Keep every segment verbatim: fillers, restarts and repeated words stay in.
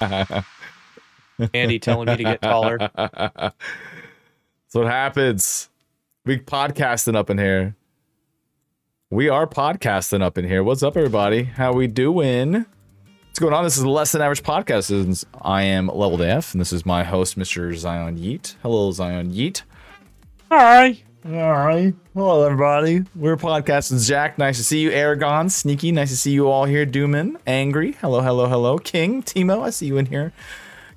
Andy telling me to get taller. That's what happens. We podcasting up in here. We are podcasting up in here. What's up, everybody? How we doing? What's going on? This is Less Than Average Podcast. Since I am Leveled A F, and this is my host, Mister Zion Yeet. Hello, Zion Yeet. Hi. All right. Hello, everybody. We're podcasting. Jack, nice to see you. Aragon, Sneaky, nice to see you all here. Dooman, Angry, hello, hello, hello. King, Timo, I see you in here.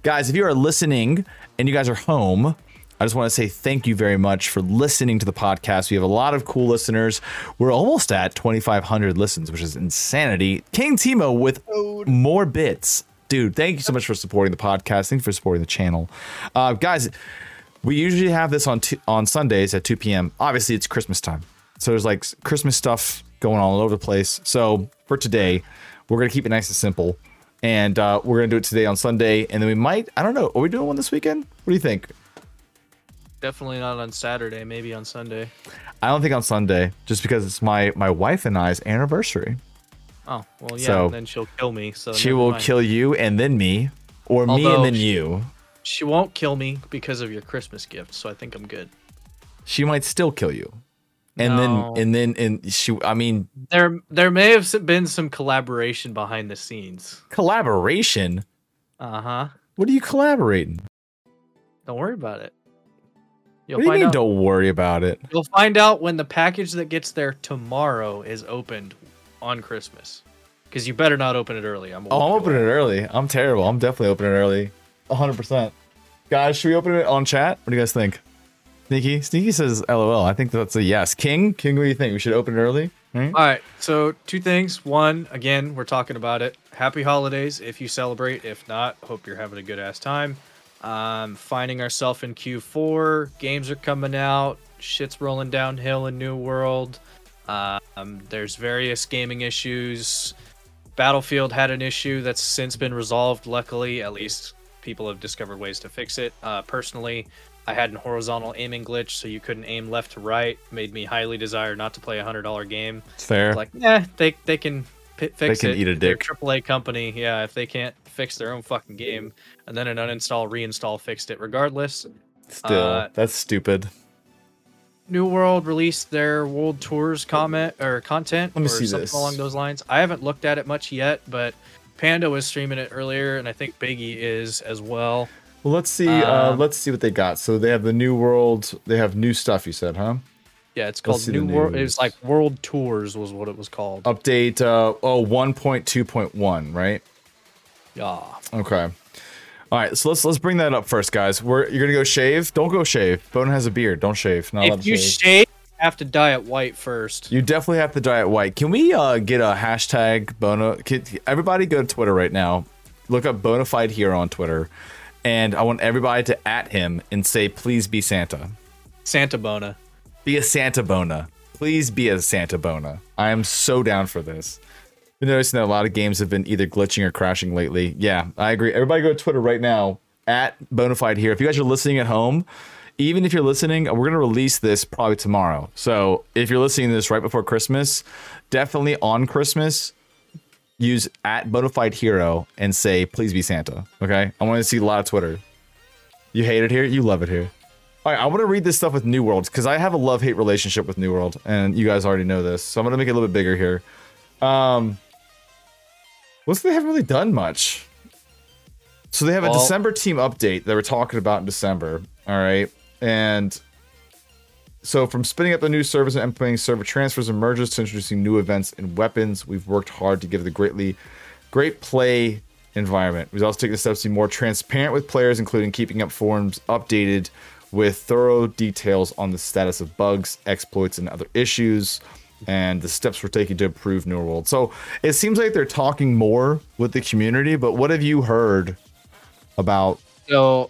Guys, if you are listening and you guys are home, I just want to say thank you very much for listening to the podcast. We have a lot of cool listeners. We're almost at twenty-five hundred listens, which is insanity. King Timo with more bits. Dude, thank you so much for supporting the podcast. Thank you for supporting the channel. Uh, guys, we usually have this on t- on Sundays at two p.m. Obviously, it's Christmas time. So there's like Christmas stuff going on all over the place. So for today, we're going to keep it nice and simple. And uh, we're going to do it today on Sunday. And then we might, I don't know. Are we doing one this weekend? What do you think? Definitely not on Saturday. Maybe on Sunday. I don't think on Sunday, just because it's my, my wife and I's anniversary. Oh, well, yeah. So and then she'll kill me. So she will mind. Kill you and then me, or Although, me and then you. She won't kill me because of your Christmas gift, so I think I'm good. She might still kill you, and no. then and then and she. I mean, there there may have been some collaboration behind the scenes. Collaboration? Uh huh. What are you collaborating? Don't worry about it. You'll what do you mean? Out. Don't worry about it. You'll find out when the package that gets there tomorrow is opened on Christmas, because you better not open it early. I'm. Oh, I'm opening it early. I'm terrible. I'm definitely opening it early. one hundred percent. Guys, should we open it on chat? What do you guys think? Sneaky? Sneaky says L O L. I think that's a yes. King? King, what do you think? We should open it early? Right? All right. So two things. One, again, we're talking about it. Happy holidays if you celebrate. If not, hope you're having a good-ass time. Um, finding ourselves in Q four. Games are coming out. Shit's rolling downhill in New World. Um, there's various gaming issues. Battlefield had an issue that's since been resolved, luckily, at least. People have discovered ways to fix it. Uh, personally, I had an horizontal aiming glitch, so you couldn't aim left to right. Made me highly desire not to play a one hundred dollars game. Fair. Like, yeah, they they can p- fix it. They can it. eat a if dick. They're a triple A company, yeah, if they can't fix their own fucking game, and then an uninstall, reinstall fixed it regardless. Still, uh, that's stupid. New World released their World Tours comment or content Let me or see something this. along those lines. I haven't looked at it much yet, but Panda was streaming it earlier, and I think Biggie is as well. Well, let's see. Um, uh, let's see what they got. So they have the New World. They have new stuff. You said, huh? Yeah, it's called New World. It was like World Tours was what it was called. Update uh, oh one point two point one, right? Yeah. Okay. All right. So let's let's bring that up first, guys. We're you're gonna go shave. Don't go shave. Bone has a beard. Don't shave. Not if you shave. shave Have to dye it white first. You definitely have to dye it white. Can we uh, get a hashtag Bono? Can, everybody go to Twitter right now. Look up Bonafide Hero on Twitter, and I want everybody to at him and say, "Please be Santa." Santa Bona. Be a Santa Bona. Please be a Santa Bona. I am so down for this. Been noticing that a lot of games have been either glitching or crashing lately. Yeah, I agree. Everybody go to Twitter right now at Bonafide Hero. If you guys are listening at home. Even if you're listening, we're going to release this probably tomorrow. So if you're listening to this right before Christmas, definitely on Christmas, use at Bonafide Hero and say, "Please be Santa." Okay? I want to see a lot of Twitter. You hate it here? You love it here. All right. I want to read this stuff with New World because I have a love-hate relationship with New World, and you guys already know this. So I'm going to make it a little bit bigger here. Um, what's they haven't really done much. So they have a well, December team update that we're talking about in December. All right. And so from spinning up the new servers and implementing server transfers and mergers to introducing new events and weapons, we've worked hard to give the greatly great play environment. We've also taken the steps to be more transparent with players, including keeping up forums updated with thorough details on the status of bugs, exploits, and other issues, and the steps we're taking to improve New World. So it seems like they're talking more with the community, but what have you heard about? So...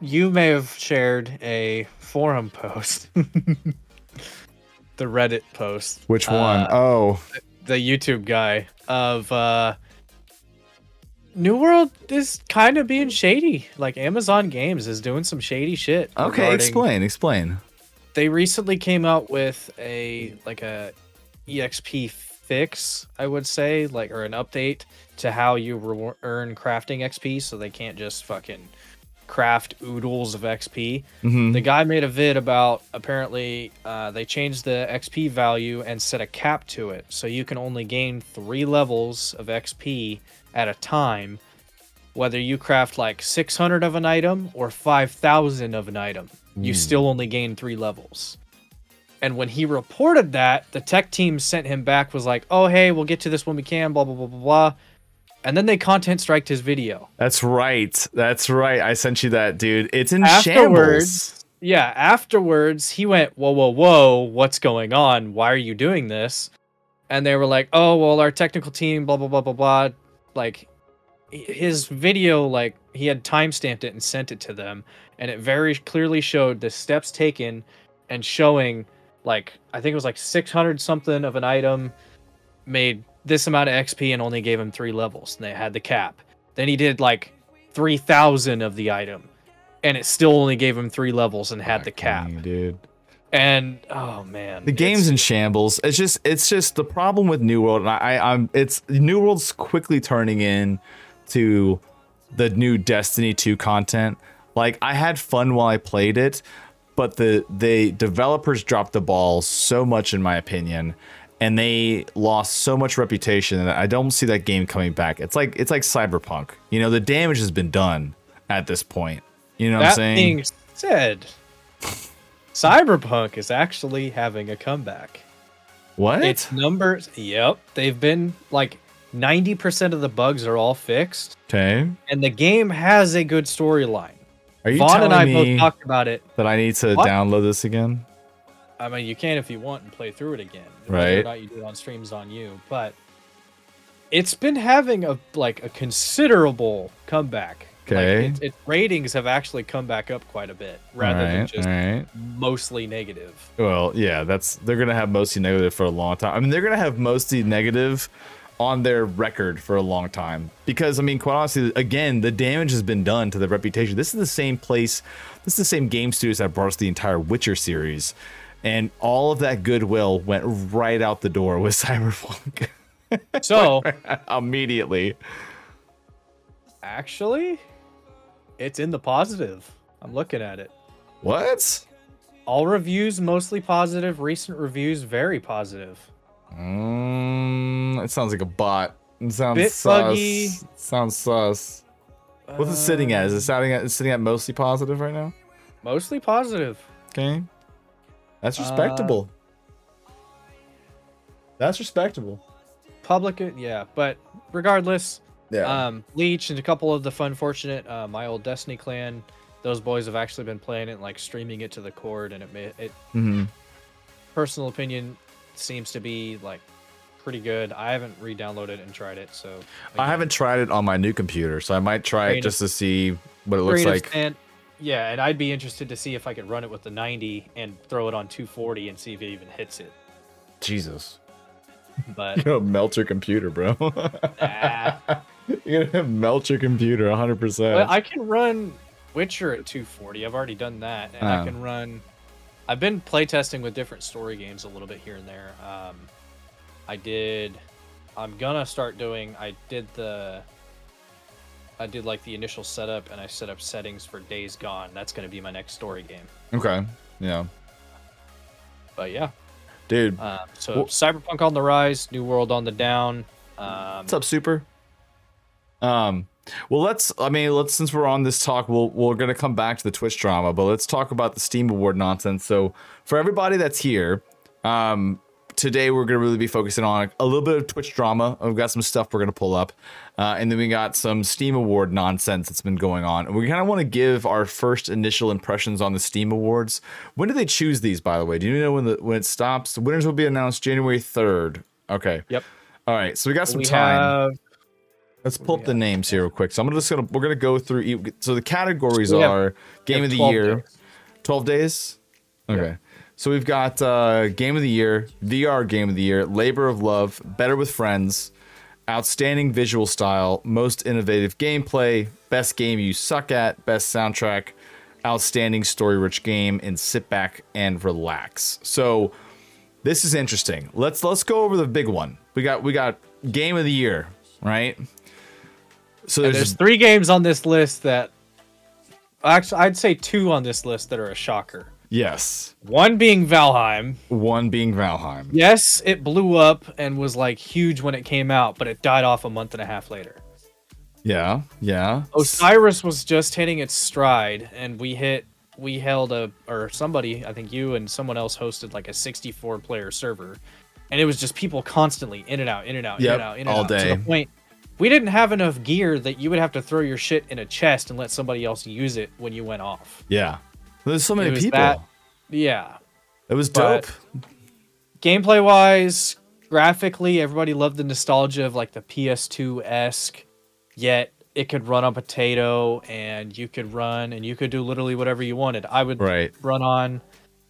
You may have shared a forum post, the Reddit post. Which one? Uh, oh, the YouTube guy of uh, New World is kind of being shady. Like Amazon Games is doing some shady shit. Okay, regarding, explain, explain. They recently came out with a like a E X P fix, I would say, like, or an update to how you re earn crafting X P, so they can't just fucking craft oodles of X P. Mm-hmm. The guy made a vid about, apparently, uh, they changed the X P value and set a cap to it, so you can only gain three levels of X P at a time, whether you craft like six hundred of an item or five thousand of an item. Mm. You still only gain three levels. And when he reported that, the tech team sent him back, was like, oh, hey, we'll get to this when we can, blah, blah, blah, blah, blah. And then they content striked his video. That's right. That's right. I sent you that, dude. It's in afterwards, shambles. Yeah. Afterwards, he went, whoa, whoa, whoa. What's going on? Why are you doing this? And they were like, oh, well, our technical team, blah, blah, blah, blah, blah. Like, his video, like, he had timestamped it and sent it to them. And it very clearly showed the steps taken and showing, like, I think it was like six hundred something of an item made this amount of X P and only gave him three levels, and they had the cap. Then he did like three thousand of the item and it still only gave him three levels and had Back the cap. Game, dude. And oh man, the game's in shambles. It's just, it's just the problem with New World. And I, I'm, it's New World's quickly turning in to the new Destiny two content. Like, I had fun while I played it, but the, the developers dropped the ball so much, in my opinion. And they lost so much reputation that I don't see that game coming back. It's like, it's like Cyberpunk. You know, the damage has been done at this point. You know that what I'm saying? That being said, Cyberpunk is actually having a comeback. What? Its numbers, yep. They've been, like, ninety percent of the bugs are all fixed. Okay. And the game has a good storyline. Are you Vaughn telling and I me both talked about it. That I need to what? download this again? I mean, you can if you want and play through it again. Right. Whether or not you do it on streams on you, but it's been having a like a considerable comeback. Okay. Like, its, its ratings have actually come back up quite a bit, rather right, than just right. mostly negative. Well, yeah, that's they're gonna have mostly negative for a long time. I mean, they're gonna have mostly negative on their record for a long time, because I mean, quite honestly, again, the damage has been done to the reputation. This is the same place. This is the same game studios that brought us the entire Witcher series. And all of that goodwill went right out the door with Cyberpunk. So immediately. Actually, it's in the positive. I'm looking at it. What? All reviews mostly positive. Recent reviews very positive. Mm, it sounds like a bot. It sounds Bit sus. Buggy. It sounds sus. What's uh, it sitting at? Is it sitting at, it's sitting at mostly positive right now? Mostly positive. Okay. That's respectable. Uh, That's respectable. Public, yeah, but regardless, yeah. Um, Leech and a couple of the fun, fortunate, uh, my old Destiny clan, those boys have actually been playing it, and, like, streaming it to the cord, and it, it mm-hmm. personal opinion, seems to be like pretty good. I haven't re-downloaded and tried it, so I, I haven't tried it on my new computer, so I might try it just to see what it looks like. And yeah, and I'd be interested to see if I could run it with the ninety and throw it on two forty and see if it even hits it. Jesus. But you're gonna melt your computer, bro. Nah. You're gonna melt your computer one hundred percent. But I can run Witcher at two forty. I've already done that. And oh. I can run... I've been playtesting with different story games a little bit here and there. Um, I did... I'm gonna start doing... I did the... I did like the initial setup, and I set up settings for Days Gone. That's going to be my next story game. Okay. Yeah. But yeah, dude. Um, so well, Cyberpunk on the rise, New World on the down. Um, what's up, Super? Um. Well, let's. I mean, let's. Since we're on this talk, we'll we're going to come back to the Twitch drama, but let's talk about the Steam Award nonsense. So for everybody that's here, um, today we're going to really be focusing on a little bit of Twitch drama. We've got some stuff we're going to pull up. Uh, and then we got some Steam Award nonsense that's been going on. And we kind of want to give our first initial impressions on the Steam Awards. When do they choose these, by the way? Do you know when the, when it stops? The winners will be announced January third. Okay. Yep. All right. So we got some we time. Have... Let's pull up the names here real quick. So I'm just going to, we're going to go through. So the categories we are have, Game of the Year. Days. twelve days? Okay. Yep. So we've got uh, Game of the Year, V R Game of the Year, Labor of Love, Better with Friends, Outstanding Visual Style, Most Innovative Gameplay, Best Game You Suck At, Best Soundtrack, Outstanding Story Rich Game, and Sit Back and Relax. So This is interesting. Let's let's go over the big one. We got we got game of the year, right? So there's, there's three games on this list that, actually, I'd say two on this list that are a shocker. Yes. One being Valheim. One being Valheim. Yes, it blew up and was like huge when it came out, but it died off a month and a half later. Yeah, yeah. Osiris was just hitting its stride, and we hit, we held a, or somebody, I think you and someone else hosted like a sixty-four player server, and it was just people constantly in and out, in and out, yep, in and out, in and all out, day. To the point we didn't have enough gear that you would have to throw your shit in a chest and let somebody else use it when you went off. Yeah. There's so many people. That, yeah. It was dope. Gameplay wise, graphically, everybody loved the nostalgia of like the P S two-esque, yet it could run on potato and you could run and you could do literally whatever you wanted. I would right. run on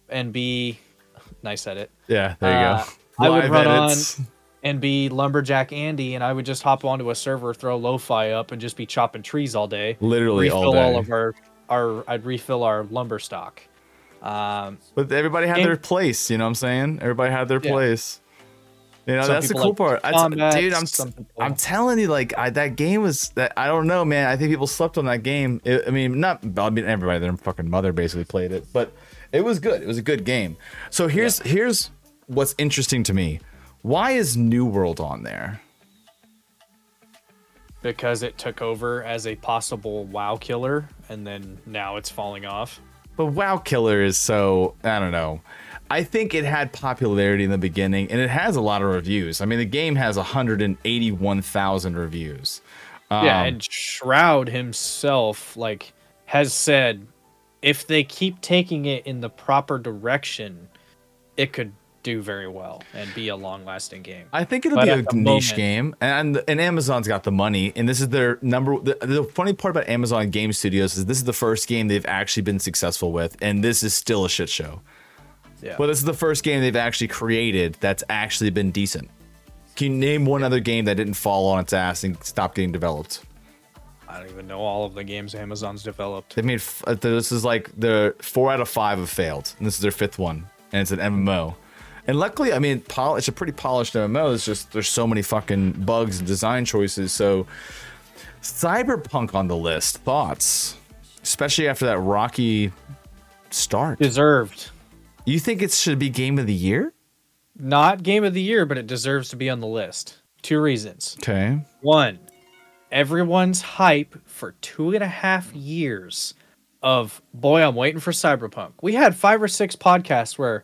and be... Nice edit. Yeah, there you uh, go. I would run edits. on and be Lumberjack Andy, and I would just hop onto a server, throw lo-fi up, and just be chopping trees all day. Literally refill all day. all of our... Our, I'd refill our lumber stock. Um, but everybody had game, their place, you know what I'm saying? Everybody had their yeah. place. You know, some that's the cool part. Combat, I, dude, I'm, I'm telling you, like, I, that game was, that I don't know, man. I think people slept on that game. It, I mean, not, I mean, everybody, their fucking mother basically played it, but it was good. It was a good game. So here's, yeah. here's what's interesting to me. Why is New World on there? Because it took over as a possible WoW killer, and then now it's falling off. But WoW killer is so, I don't know. I think it had popularity in the beginning, and it has a lot of reviews. I mean, the game has one hundred eighty-one thousand reviews. Um, yeah, and Shroud himself like has said, if they keep taking it in the proper direction, it could do very well and be a long-lasting game. I think it'll but be a niche moment. game, and and Amazon's got the money, and this is their number. The, the funny part about Amazon Game Studios is this is the first game they've actually been successful with, and this is still a shit show. Yeah. Well, this is the first game they've actually created that's actually been decent. Can you name one yeah. other game that didn't fall on its ass and stop getting developed? I don't even know all of the games Amazon's developed. They made f this is like the four out of five have failed, and this is their fifth one, and it's an M M O. And luckily, I mean, it's a pretty polished M M O. It's just there's so many fucking bugs and design choices. So Cyberpunk on the list. Thoughts? Especially after that rocky start. Deserved. You think it should be Game of the Year? Not Game of the Year, but it deserves to be on the list. Two reasons. Okay. One, everyone's hype for two and a half years of, boy, I'm waiting for Cyberpunk. We had five or six podcasts where...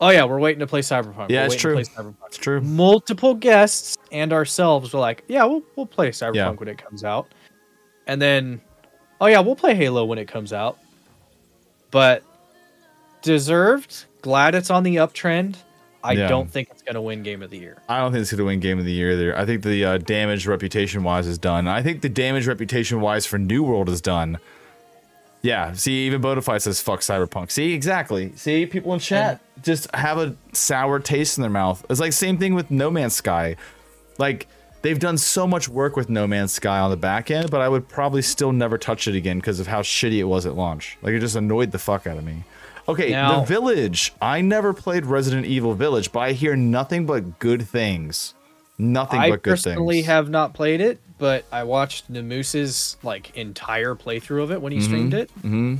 Oh yeah, we're waiting to play Cyberpunk. Yeah, it's true. Cyberpunk. It's true. Multiple guests and ourselves were like, yeah, we'll we'll play Cyberpunk yeah. when it comes out. And then, oh yeah, we'll play Halo when it comes out. But deserved. Glad it's on the uptrend. I yeah. don't think it's going to win Game of the Year. I don't think it's going to win Game of the Year either. I think the uh, damage reputation-wise is done. I think the damage reputation-wise for New World is done. Yeah, see, even Bodify says, fuck Cyberpunk. See, exactly. See, people in chat just have a sour taste in their mouth. It's like same thing with No Man's Sky. Like, they've done so much work with No Man's Sky on the back end, but I would probably still never touch it again because of how shitty it was at launch. Like, it just annoyed the fuck out of me. Okay, now, The Village. I never played Resident Evil Village, but I hear nothing but good things. Nothing I but good things. I personally have not played it, but I watched Namuse's like entire playthrough of it when he mm-hmm. streamed it. Mm-hmm.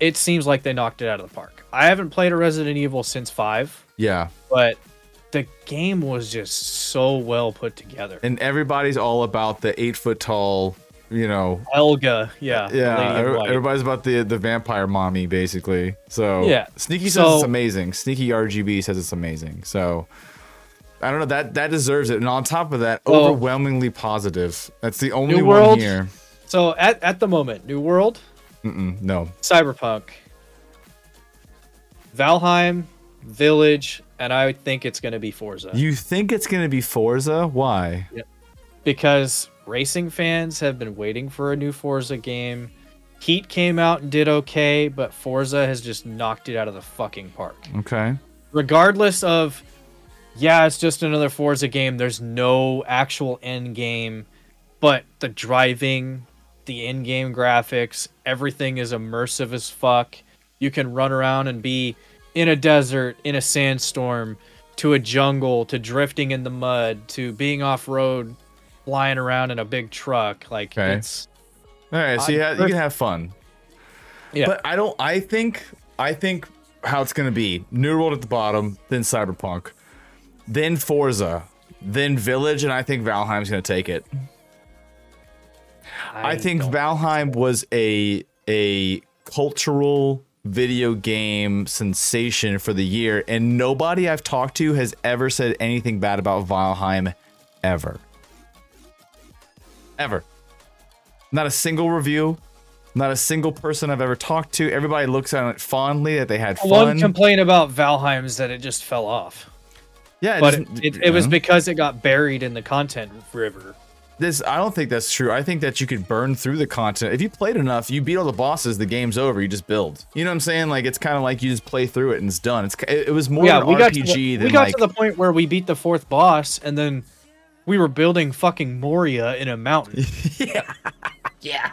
It seems like they knocked it out of the park. I haven't played a Resident Evil since five. Yeah. But the game was just so well put together. And everybody's all about the eight foot tall, you know, Elga. Yeah. Yeah. Everybody's about the, the vampire mommy basically. So yeah. Sneaky so, says it's amazing. Sneaky R G B says it's amazing. So I don't know, that that deserves it. And on top of that, well, overwhelmingly positive. That's the only New World, one here. So at, at the moment, New World. Mm-mm, no. Cyberpunk. Valheim, Village, and I think it's going to be Forza. You think it's going to be Forza? Why? Yep. Because racing fans have been waiting for a new Forza game. Heat came out and did okay, but Forza has just knocked it out of the fucking park. Okay. Regardless of... Yeah, it's just another Forza game. There's no actual end game, but the driving, the in-game graphics, everything is immersive as fuck. You can run around and be in a desert, in a sandstorm, to a jungle, to drifting in the mud, to being off-road, flying around in a big truck. Like, okay. it's... All right, so you, ha- you can have fun. Yeah. But I don't... I think... I think how it's going to be. New World at the bottom, then Cyberpunk, then Forza, then Village, and I think Valheim's going to take it. I, I think Valheim was a a cultural video game sensation for the year, and nobody I've talked to has ever said anything bad about Valheim ever. Ever. Not a single review. Not a single person I've ever talked to. Everybody looks on it fondly that they had fun. One complaint about Valheim is that it just fell off. Yeah, but it, it, it, it was because it got buried in the content river. This, I don't think that's true. I think that you could burn through the content. If you played enough, you beat all the bosses, the game's over, you just build. You know what I'm saying? Like, it's kind of like you just play through it and it's done. It's It, it was more yeah, an we R P G got to the, than we got like... to the point where we beat the fourth boss and then we were building fucking Moria in a mountain. yeah. yeah.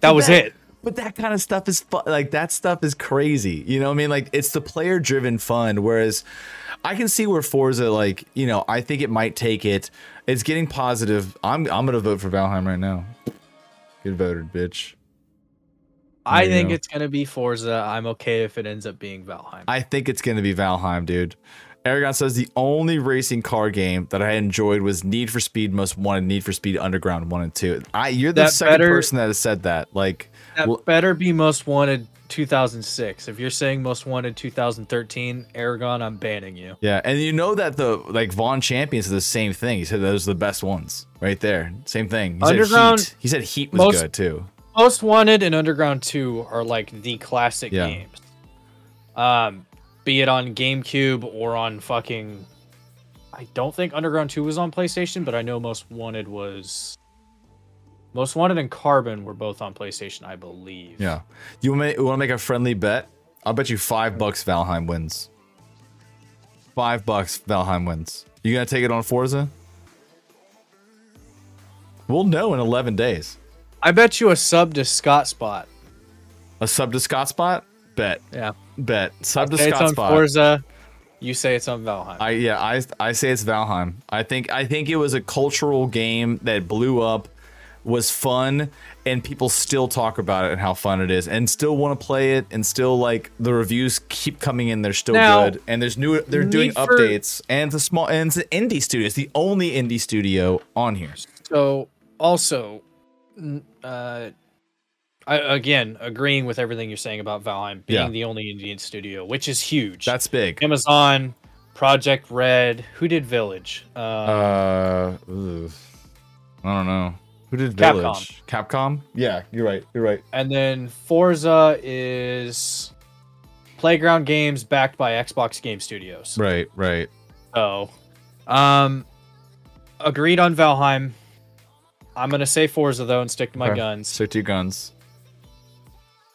That was that, it. But that kind of stuff is fun. Like, that stuff is crazy. You know what I mean? Like, it's the player-driven fun, whereas... I can see where Forza, like, you know, I think it might take it. It's getting positive. I'm I'm gonna vote for Valheim right now. Good voted, bitch. I you think know. It's gonna be Forza. I'm okay if it ends up being Valheim. I think it's gonna be Valheim, dude. Aragon says the only racing car game that I enjoyed was Need for Speed Most Wanted, Need for Speed Underground one and two. I you're the that second better, person that has said that. Like that well, better be Most Wanted two thousand six. If you're saying Most Wanted two thousand thirteen, Aragon, I'm banning you. Yeah, and you know that the like Vaughn Champions is the same thing. He said those are the best ones right there. Same thing. He Underground. Said Heat. He said Heat was most, good too. Most Wanted and Underground two are like the classic yeah. games. Um, be it on GameCube or on fucking. I don't think Underground two was on PlayStation, but I know Most Wanted was. Most Wanted and Carbon were both on PlayStation, I believe. Yeah. You want to make a friendly bet? I'll bet you five bucks Valheim wins. Five bucks Valheim wins. You going to take it on Forza? We'll know in eleven days. I bet you a sub to Scott Spot. A sub to Scott Spot? Bet. Yeah. Bet. Sub to Scott Spot. It's on Forza. You say it's on Valheim. I, yeah, I, I say it's Valheim. I think I think it was a cultural game that blew up. Was fun, and people still talk about it and how fun it is, and still want to play it, and still like the reviews keep coming in. They're still now, good, and there's new. They're doing for, updates, and the small and it's an indie studio. It's the only indie studio on here. So also, uh, I, again, agreeing with everything you're saying about Valheim being yeah. the only Indian studio, which is huge. That's big. Amazon, Project Red, who did Village? Um, uh, ooh, I don't know. Who did Village? Capcom. Capcom? Yeah, you're right. You're right. And then Forza is Playground Games backed by Xbox Game Studios. Right, right. So, um, agreed on Valheim. I'm going to say Forza, though, and stick to my okay. guns. So two guns.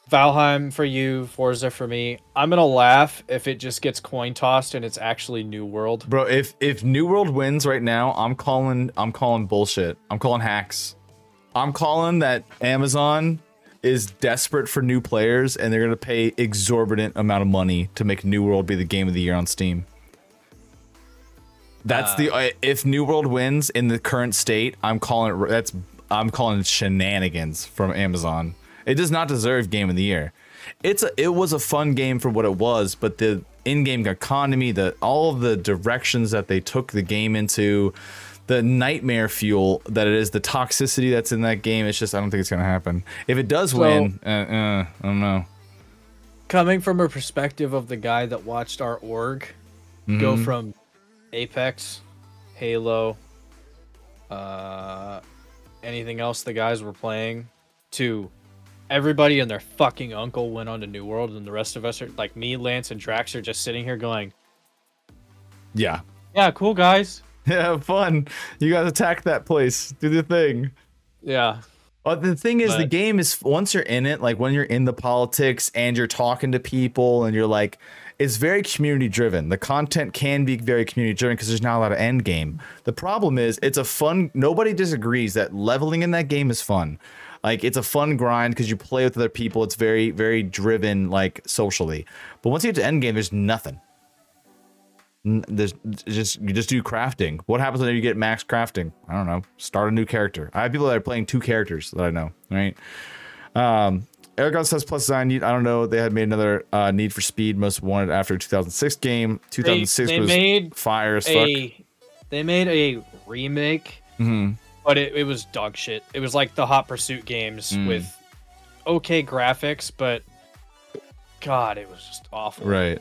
Valheim for you, Forza for me. I'm going to laugh if it just gets coin tossed and it's actually New World. Bro, if if New World wins right now, I'm calling I'm calling bullshit. I'm calling hacks. I'm calling that Amazon is desperate for new players, and they're gonna pay exorbitant amount of money to make New World be the game of the year on Steam. That's uh, the if New World wins in the current state, I'm calling it. That's I'm calling it shenanigans from Amazon. It does not deserve Game of the Year. It's a, it was a fun game for what it was, but the in-game economy, the all of the directions that they took the game into, the nightmare fuel that it is, the toxicity that's in that game, it's just, I don't think it's going to happen. If it does so, win, uh, uh, I don't know. Coming from a perspective of the guy that watched our org mm-hmm. go from Apex, Halo, uh, anything else the guys were playing, to... Everybody and their fucking uncle went on to New World, and the rest of us are like me, Lance, and Drax are just sitting here going, "Yeah, yeah, cool guys, yeah, fun. You guys attack that place, do the thing." Yeah. Well, the thing is, but, the game is once you're in it, like when you're in the politics and you're talking to people, and you're like, it's very community driven. The content can be very community driven because there's not a lot of end game. The problem is, it's a fun. Nobody disagrees that leveling in that game is fun. Like, it's a fun grind because you play with other people. It's very, very driven, like, socially. But once you get to endgame, there's nothing. There's just you just do crafting. What happens when you get max crafting? I don't know. Start a new character. I have people that are playing two characters that I know, right? Um, Aragon says plus Zion Yeet. I don't know. They had made another uh, Need for Speed Most Wanted after two thousand six game. two thousand six they, they was made fire as fuck. They made a remake, mm-hmm. but it, it was dog shit. It was like the Hot Pursuit games mm. with okay graphics, but God, it was just awful. Right.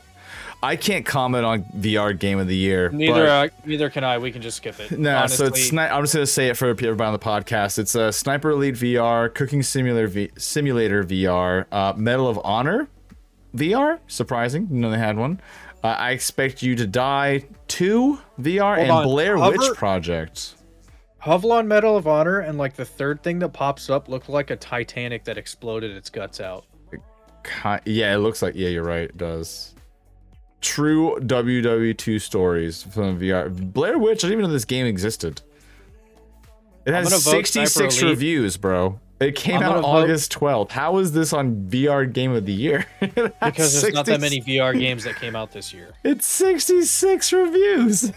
I can't comment on V R Game of the Year. Neither uh, neither can I. We can just skip it. No, nah, so it's I'm just going to say it for everybody on the podcast. It's a uh, Sniper Elite V R, Cooking Simulator, v Simulator V R, uh, Medal of Honor V R. Surprising. You know they had one. Uh, I Expect You to Die two V R Hold and on. Blair Hover Witch Project. Hovlon Medal of Honor and like the third thing that pops up looked like a Titanic that exploded its guts out. Yeah, it looks like. Yeah, you're right. It does. True W W two stories from V R. Blair Witch, I didn't even know this game existed. It has sixty-six reviews, bro. It came out August twelfth. How is this on V R Game of the Year? Because there's not that many V R games that came out this year. It's sixty-six reviews.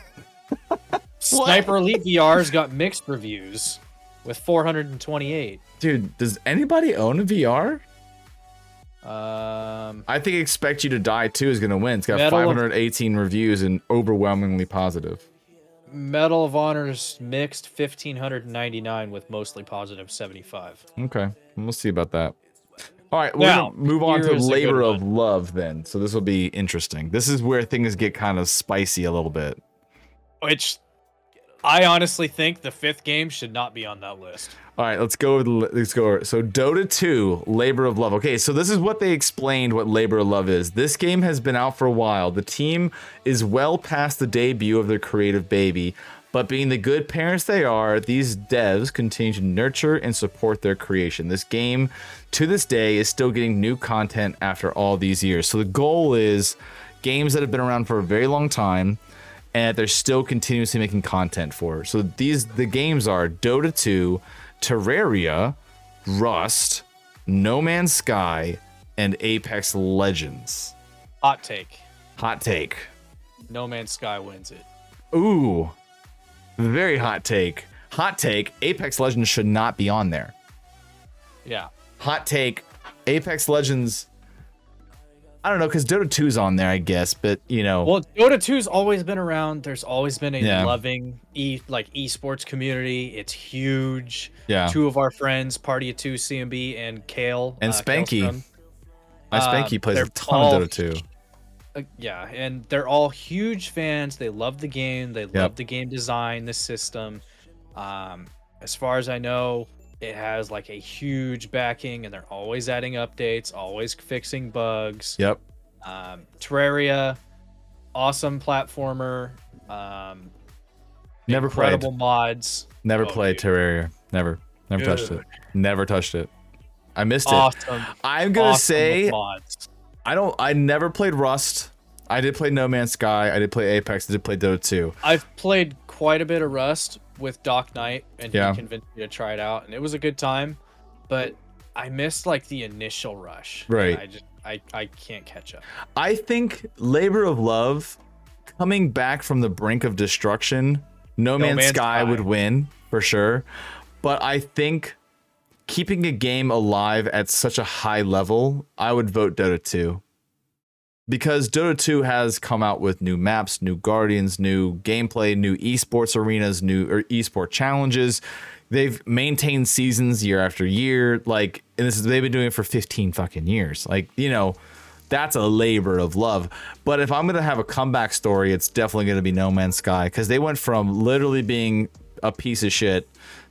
Sniper Elite V R's got mixed reviews with four hundred twenty-eight. Dude, does anybody own a V R? Um, I think Expect You to Die two is going to win. It's got Medal five hundred eighteen of, reviews and overwhelmingly positive. Medal of Honor's mixed fifteen ninety-nine with mostly positive seventy-five. Okay, we'll see about that. All right, we're now, gonna move on to Labor of Love then. So this will be interesting. This is where things get kind of spicy a little bit. Which I honestly think the fifth game should not be on that list. All right, let's go. Let's go. So Dota two, Labor of Love. Okay, so this is what they explained what Labor of Love is. This game has been out for a while. The team is well past the debut of their creative baby, but being the good parents they are, these devs continue to nurture and support their creation. This game, to this day, is still getting new content after all these years. So the goal is games that have been around for a very long time, and they're still continuously making content for. So these the games are Dota two, Terraria, Rust, No Man's Sky, and Apex Legends. Hot take. Hot take. No Man's Sky wins it. Ooh, very hot take. Hot take, Apex Legends should not be on there. Yeah. Hot take, Apex Legends... I don't know, because Dota two's on there, I guess, but, you know... Well, Dota two's always been around. There's always been a yeah. loving e like esports community. It's huge. Yeah. Two of our friends, Party of Two, C M B, and Kale. And uh, Spanky. My Spanky uh, plays a ton all, of Dota two. Uh, yeah, and they're all huge fans. They love the game. They yep. love the game design, the system. Um, as far as I know, it has like a huge backing, and they're always adding updates, always fixing bugs. Yep. Um, Terraria, awesome platformer. Um, never incredible played. mods. Never oh, played dude. Terraria. Never. Never dude. touched it. Never touched it. I missed awesome. it. I'm gonna awesome say mods. I don't. I never played Rust. I did play No Man's Sky. I did play Apex. I did play Dota two. I've played quite a bit of Rust with Doc Knight, and yeah. he convinced me to try it out, and it was a good time, but I missed like the initial rush. Right. I just I, I can't catch up. I think Labor of Love, coming back from the brink of destruction, No, no Man's, Man's Sky, Sky would win for sure, but I think keeping a game alive at such a high level, I would vote Dota two. Because Dota two has come out with new maps, new Guardians, new gameplay, new esports arenas, new or esport challenges. They've maintained seasons year after year. Like, and this is, they've been doing it for fifteen fucking years. Like, you know, that's a labor of love. But if I'm going to have a comeback story, it's definitely going to be No Man's Sky. Because they went from literally being a piece of shit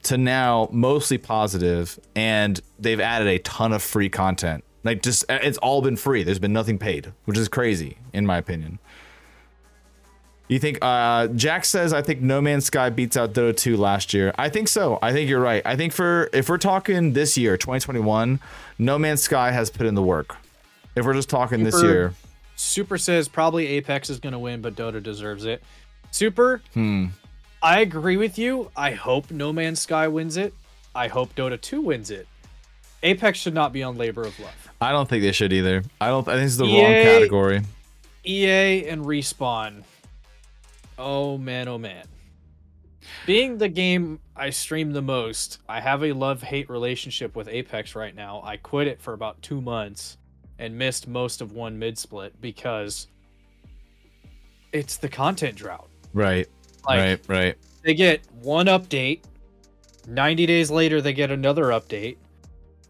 to now mostly positive, and they've added a ton of free content. Like, just, it's all been free. There's been nothing paid, which is crazy, in my opinion. You think, uh, Jack says, I think No Man's Sky beats out Dota two last year. I think so. I think you're right. I think for, if we're talking this year, twenty twenty-one, No Man's Sky has put in the work. If we're just talking Super, this year. Super says probably Apex is going to win, but Dota deserves it. Super, hmm. I agree with you. I hope No Man's Sky wins it. I hope Dota two wins it. Apex should not be on Labor of Love. I don't think they should either. I don't. I think it's the E A, wrong category. E A and Respawn Oh man, oh man. Being the game I stream the most, I have a love-hate relationship with Apex right now. I quit it for about two months and missed most of one mid-split because it's the content drought. Right, like, right, right. They get one update. ninety days later, they get another update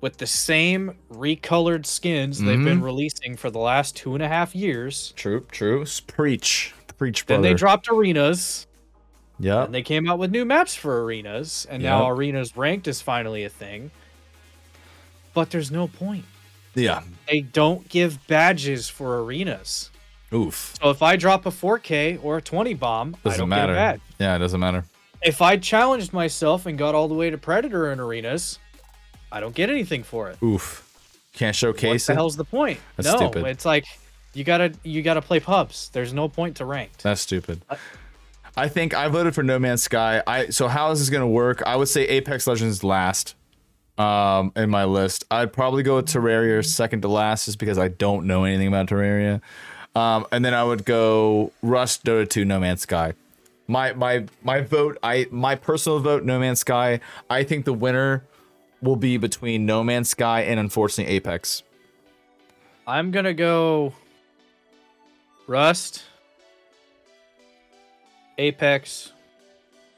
with the same recolored skins mm-hmm. they've been releasing for the last two and a half years. True, true. Preach. Preach, brother. Then they dropped arenas. Yeah. And they came out with new maps for arenas, and yep. now arenas ranked is finally a thing. But there's no point. Yeah. They don't give badges for arenas. Oof. So if I drop a four K or a twenty bomb, doesn't I don't matter. Get a badge. Yeah, it doesn't matter. If I challenged myself and got all the way to Predator in arenas, I don't get anything for it. Oof. Can't showcase it. What the hell's the point? That's no, stupid. It's like you gotta you gotta play pubs. There's no point to ranked. That's stupid. I I think I voted for No Man's Sky. I so how is this gonna work? I would say Apex Legends last, um, in my list. I'd probably go with Terraria second to last, just because I don't know anything about Terraria. Um, and then I would go Rust, Dota two, No Man's Sky. My my my vote. I my personal vote. No Man's Sky. I think the winner will be between No Man's Sky and unfortunately Apex. I'm gonna go Rust. Apex,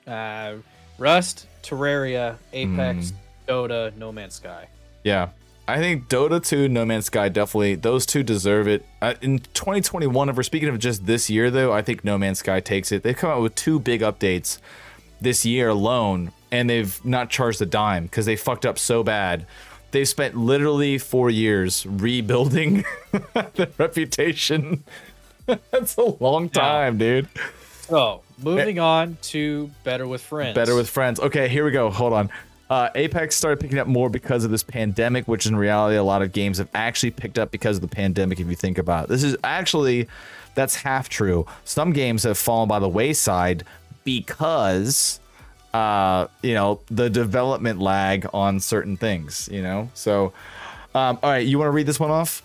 uh, Rust, Terraria, Apex, mm. Dota, No Man's Sky. Yeah, I think Dota two, No Man's Sky, definitely. Those two deserve it. Uh, in twenty twenty-one, if we're speaking of just this year, though, I think No Man's Sky takes it. They've come out with two big updates this year alone, and they've not charged a dime because they fucked up so bad. They've spent literally four years rebuilding their reputation. That's a long time, yeah. dude. So, moving on to Better With Friends. Better With Friends. Okay, here we go. Hold on. Uh, Apex started picking up more because of this pandemic, which in reality, a lot of games have actually picked up because of the pandemic, if you think about it. This is actually, that's half true. Some games have fallen by the wayside because, uh, you know, the development lag on certain things, you know? So, um, all right, you want to read this one off?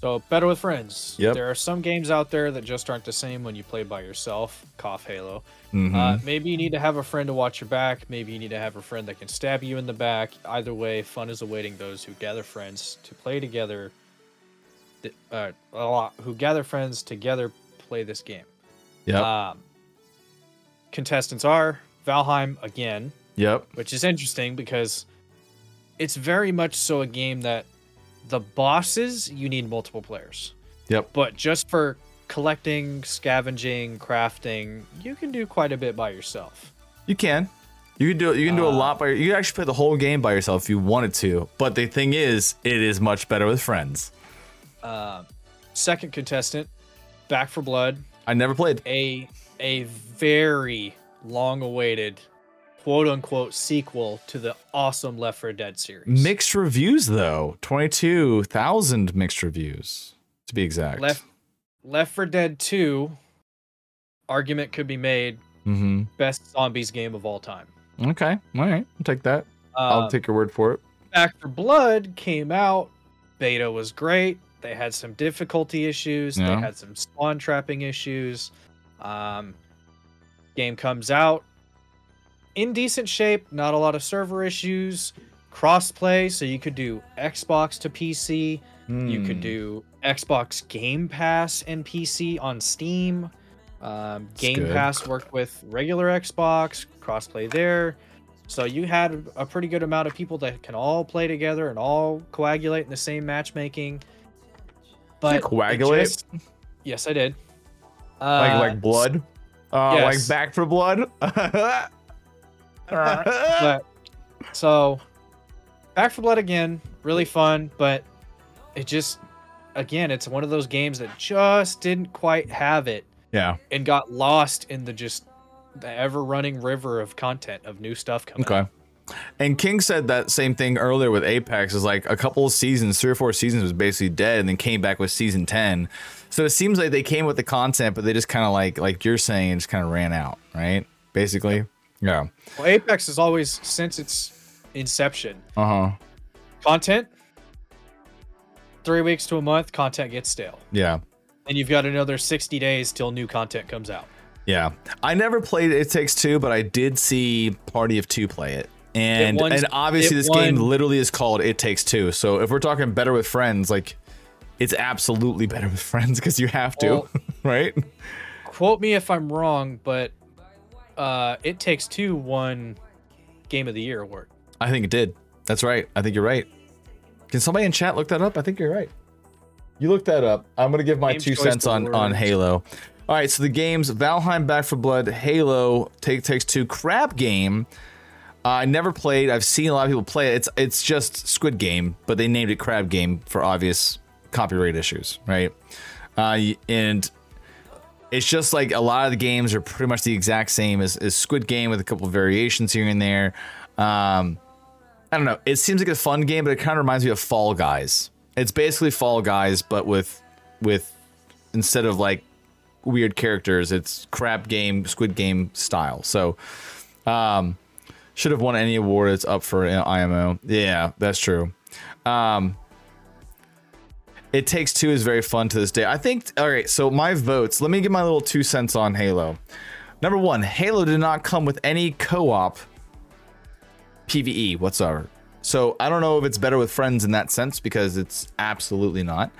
So, Better With Friends. Yep. There are some games out there that just aren't the same when you play by yourself. Cough Halo. Mm-hmm. Uh, maybe you need to have a friend to watch your back. Maybe you need to have a friend that can stab you in the back. Either way, fun is awaiting those who gather friends to play together. Uh, a lot, who gather friends together play this game. Yep. Um, contestants are Valheim again. Yep. Which is interesting because it's very much so a game that the bosses, you need multiple players. Yep. But just for collecting, scavenging, crafting, you can do quite a bit by yourself. You can. You can do you can do uh, a lot by yourself. You can actually play the whole game by yourself if you wanted to. But the thing is, it is much better with friends. Uh, second contestant, Back four Blood. I never played. A a very long-awaited quote-unquote sequel to the awesome Left four Dead series. Mixed reviews, though. twenty-two thousand mixed reviews, to be exact. Left, Left four Dead two, argument could be made, mm-hmm. best zombies game of all time. Okay, all right, I'll take that. Um, I'll take your word for it. Back four Blood came out, beta was great, they had some difficulty issues, yeah. they had some spawn trapping issues. Um, game comes out, in decent shape, not a lot of server issues, crossplay, so you could do Xbox to P C, mm. you could do Xbox Game Pass and P C on Steam. Um, Game good. Pass worked with regular Xbox, crossplay there, so you had a pretty good amount of people that can all play together and all coagulate in the same matchmaking. But did you coagulate? Just, yes, I did. Uh, like like blood, uh, yes. like Back four Blood. But, so Back four Blood again, really fun, but it just again it's one of those games that just didn't quite have it, yeah, and got lost in the just the ever-running river of content of new stuff coming okay out. And King said that same thing earlier with Apex is like a couple of seasons, three or four seasons was basically dead and then came back with season ten. So it seems like they came with the content, but they just kind of like like you're saying just kind of ran out, right, basically. Yeah. Yeah. Well, Apex is always, since its inception, uh-huh. content, three weeks to a month, content gets stale. Yeah. And you've got another sixty days till new content comes out. Yeah, I never played It Takes Two, but I did see Party of Two play it, and it won, and obviously this won. game literally is called It Takes Two. So if we're talking better with friends, like it's absolutely better with friends because you have to, well, right? Quote me if I'm wrong, but uh, It Takes Two won Game of the Year award. I think it did. That's right. I think you're right. Can somebody in chat look that up? I think you're right. You look that up. I'm gonna give my Game two cents on on Halo. All right, so the games: Valheim, Back four Blood, Halo, Take Takes Two, Crab Game. Uh, I never played. I've seen a lot of people play it. It's it's just Squid Game, but they named it Crab Game for obvious copyright issues, right? Uh, and it's just like a lot of the games are pretty much the exact same as, as Squid Game with a couple of variations here and there. Um, I don't know. It seems like a fun game, but it kind of reminds me of Fall Guys. It's basically Fall Guys, but with with instead of like weird characters, it's Crab Game, Squid Game style. So, um, should have won any award. It's up for I M O. Yeah, that's true. Um, It Takes Two is very fun to this day. I think. All right, so my votes. Let me give my little two cents on Halo. Number one, Halo did not come with any co-op P V E whatsoever. So I don't know if it's better with friends in that sense, because it's absolutely not.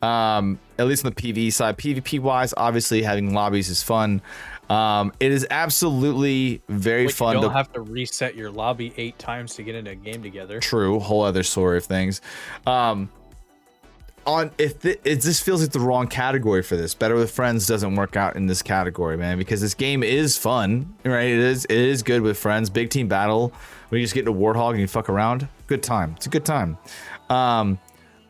Um, at least on the P V E side. P V P wise, obviously having lobbies is fun. Um, it is absolutely very like fun. You don't to have to reset your lobby eight times to get into a game together. True, whole other story of things. Um, on if, th if this feels like the wrong category for this, better with friends doesn't work out in this category, man, because this game is fun, right? It is it is good with friends. Big team battle. When you just get into Warthog and you fuck around, good time. It's a good time. Um,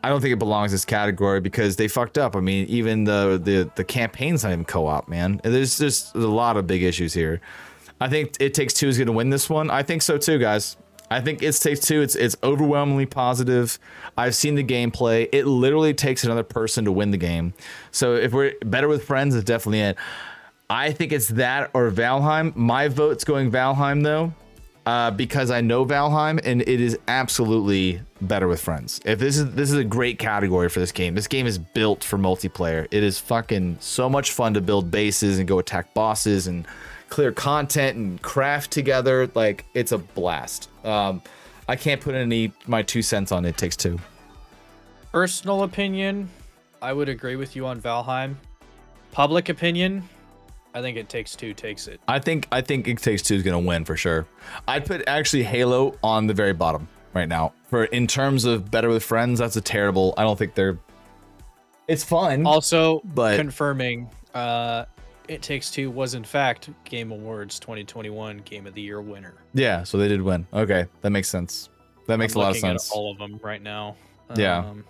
I don't think it belongs in this category because they fucked up. I mean, even the the the campaign's not even co-op, man. There's just a lot of big issues here. I think It Takes Two is going to win this one. I think so too, guys. I think It Takes Two. It's it's overwhelmingly positive. I've seen the gameplay. It literally takes another person to win the game. So if we're better with friends, it's definitely it. I think it's that or Valheim. My vote's going Valheim though. Uh, because I know Valheim, and it is absolutely better with friends. If this is this is a great category for this game. This game is built for multiplayer. It is fucking so much fun to build bases and go attack bosses and clear content and craft together. Like, it's a blast. Um, I can't put any my two cents on It Takes Two. Personal opinion, I would agree with you on Valheim. Public opinion, I think It Takes Two takes it. I think I think It Takes Two is gonna win for sure. I'd put actually Halo on the very bottom right now. For in terms of better with friends, that's a terrible. I don't think they're. It's fun. Also, but confirming, uh, It Takes Two was in fact Game Awards twenty twenty-one Game of the Year winner. Yeah, so they did win. Okay, that makes sense. That makes I'm a lot of sense. At all of them right now. Yeah. Um,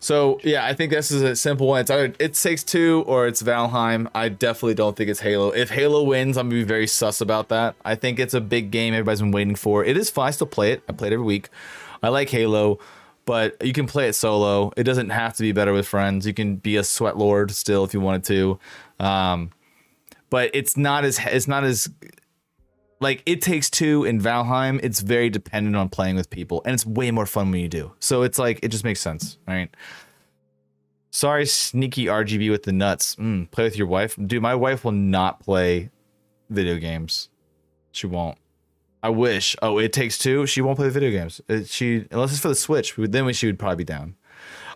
So yeah, I think this is a simple one. It's either It Takes Two or it's Valheim. I definitely don't think it's Halo. If Halo wins, I'm gonna be very sus about that. I think it's a big game everybody's been waiting for. It is fun. I still play it. I play it every week. I like Halo, but you can play it solo. It doesn't have to be better with friends. You can be a sweat lord still if you wanted to. Um, but it's not as it's not as like It Takes Two in Valheim. It's very dependent on playing with people, and it's way more fun when you do. So it's like, it just makes sense, right? Sorry, sneaky R G B with the nuts. Mm, play with your wife. Dude, my wife will not play video games. She won't. I wish. Oh, It Takes Two. She won't play video games. She, unless it's for the Switch, then she would probably be down.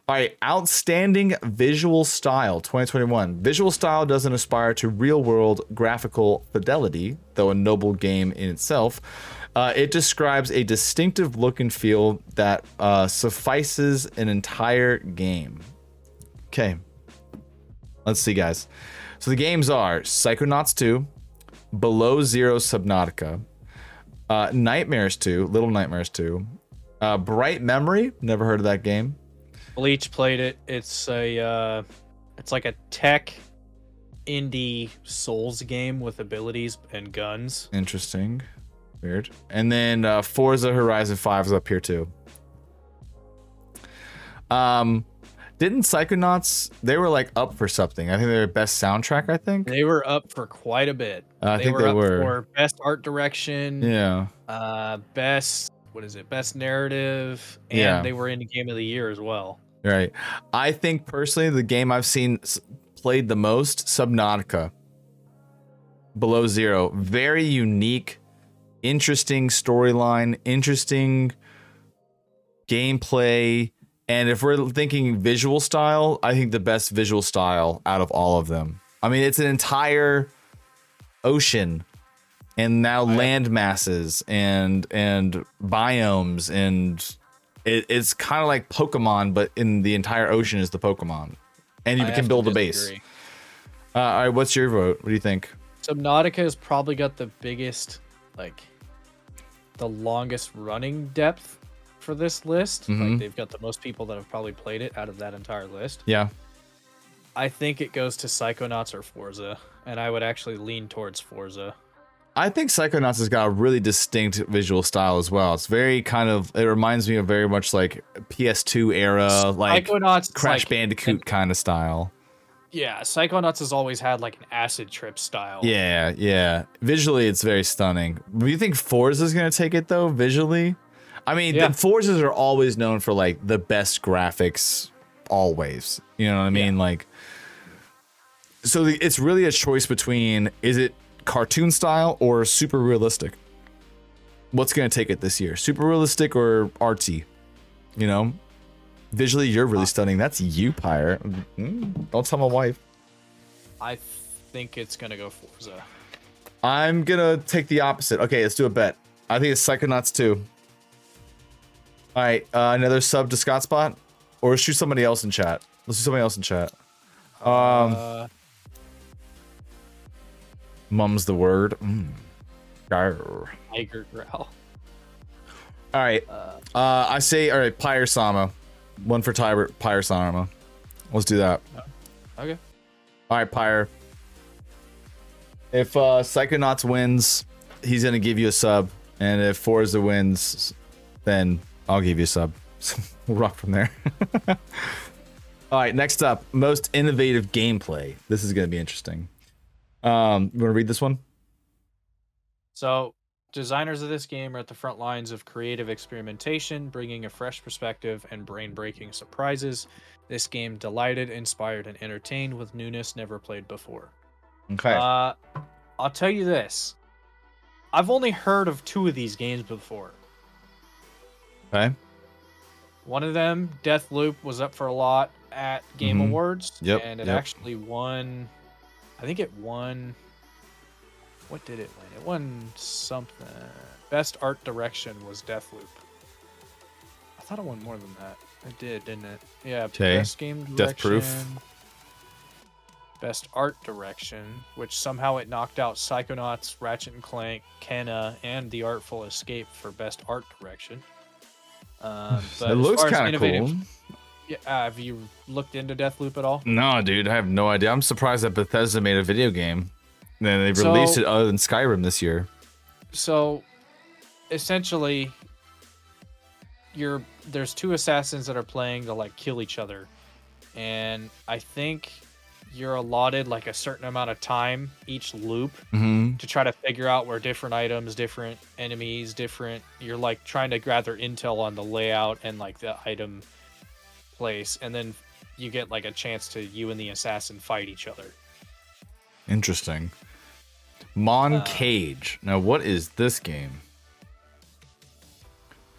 All right, outstanding visual style twenty twenty-one. Visual style doesn't aspire to real-world graphical fidelity, though a noble game in itself. Uh, it describes a distinctive look and feel that uh, suffices an entire game. Okay, let's see, guys. So the games are Psychonauts two, Below Zero Subnautica, uh, Nightmares two, Little Nightmares two, uh, Bright Memory. Never heard of that game. Bleach played it. It's a, uh, it's like a tech indie Souls game with abilities and guns. Interesting, weird. And then uh, Forza Horizon five is up here too. Um, didn't Psychonauts? They were like up for something. I think they were best soundtrack. I think they were up for quite a bit. Uh, I they think were they up were for best art direction. Yeah. Uh, best. What is it? Best narrative, and yeah. They were in the Game of the Year as well. Right. I think personally, the game I've seen played the most, Subnautica. Below Zero. Very unique, interesting storyline, interesting gameplay. And if we're thinking visual style, I think the best visual style out of all of them. I mean, it's an entire ocean and now land masses and and biomes, and it, it's kind of like Pokemon, but in the entire ocean is the Pokemon, and you I can build a base. Uh, all right, what's your vote? What do you think? Subnautica has probably got the biggest, like, the longest running depth for this list. Mm-hmm. Like, they've got the most people that have probably played it out of that entire list. Yeah. I think it goes to Psychonauts or Forza, and I would actually lean towards Forza. I think Psychonauts has got a really distinct visual style as well. It's very kind of, it reminds me of very much like P S two era, like Crash like, Bandicoot and, kind of style. Yeah, Psychonauts has always had like an acid trip style. Yeah, yeah. Visually, it's very stunning. Do you think Forza is going to take it though, visually? I mean, yeah. The Forzas are always known for like the best graphics, always. You know what I mean? Yeah. Like, so the, it's really a choice between, is it cartoon style or super realistic? What's going to take it this year? Super realistic or artsy? You know, visually, you're really stunning. That's you, Pyre. Mm, don't tell my wife. I think it's going to go Forza. I'm going to take the opposite. Okay, let's do a bet. I think it's Psychonauts two. All right, uh, another sub to Scott Spot, or shoot somebody else in chat. Let's do somebody else in chat. Um, uh... Mum's the word. Mm. Tiger growl. All right. Uh, uh, I say, all right, Pyre Sama. One for Tyber, Pyre Sama. Let's do that. Okay. All right, Pyre. If uh, Psychonauts wins, he's going to give you a sub. And if Forza wins, then I'll give you a sub. We'll rock from there. All right, next up, most innovative gameplay. This is going to be interesting. Um, you want to read this one? So, designers of this game are at the front lines of creative experimentation, bringing a fresh perspective and brain-breaking surprises. This game delighted, inspired, and entertained with newness never played before. Okay. Uh, I'll tell you this. I've only heard of two of these games before. Okay. One of them, Deathloop, was up for a lot at Game mm-hmm. Awards, yep, and it yep. actually won... I think it won, what did it win? It won something. Best art direction was Deathloop. I thought it won more than that. It did, didn't it? Yeah, okay. Best game direction. Death Proof. Best art direction, which somehow it knocked out Psychonauts, Ratchet and Clank, Kenna, and The Artful Escape for best art direction. Um, but it looks kind of cool. Yeah, uh, have you looked into Deathloop at all? No, dude, I have no idea. I'm surprised that Bethesda made a video game. Then they released so, it other than Skyrim this year. So, essentially, you're there's two assassins that are playing to like kill each other, and I think you're allotted like a certain amount of time each loop mm-hmm. to try to figure out where different items, different enemies, different. You're like trying to gather intel on the layout and like the item. Place, and then you get like a chance to you and the assassin fight each other. Interesting. Mon uh, Cage. Now, what is this game?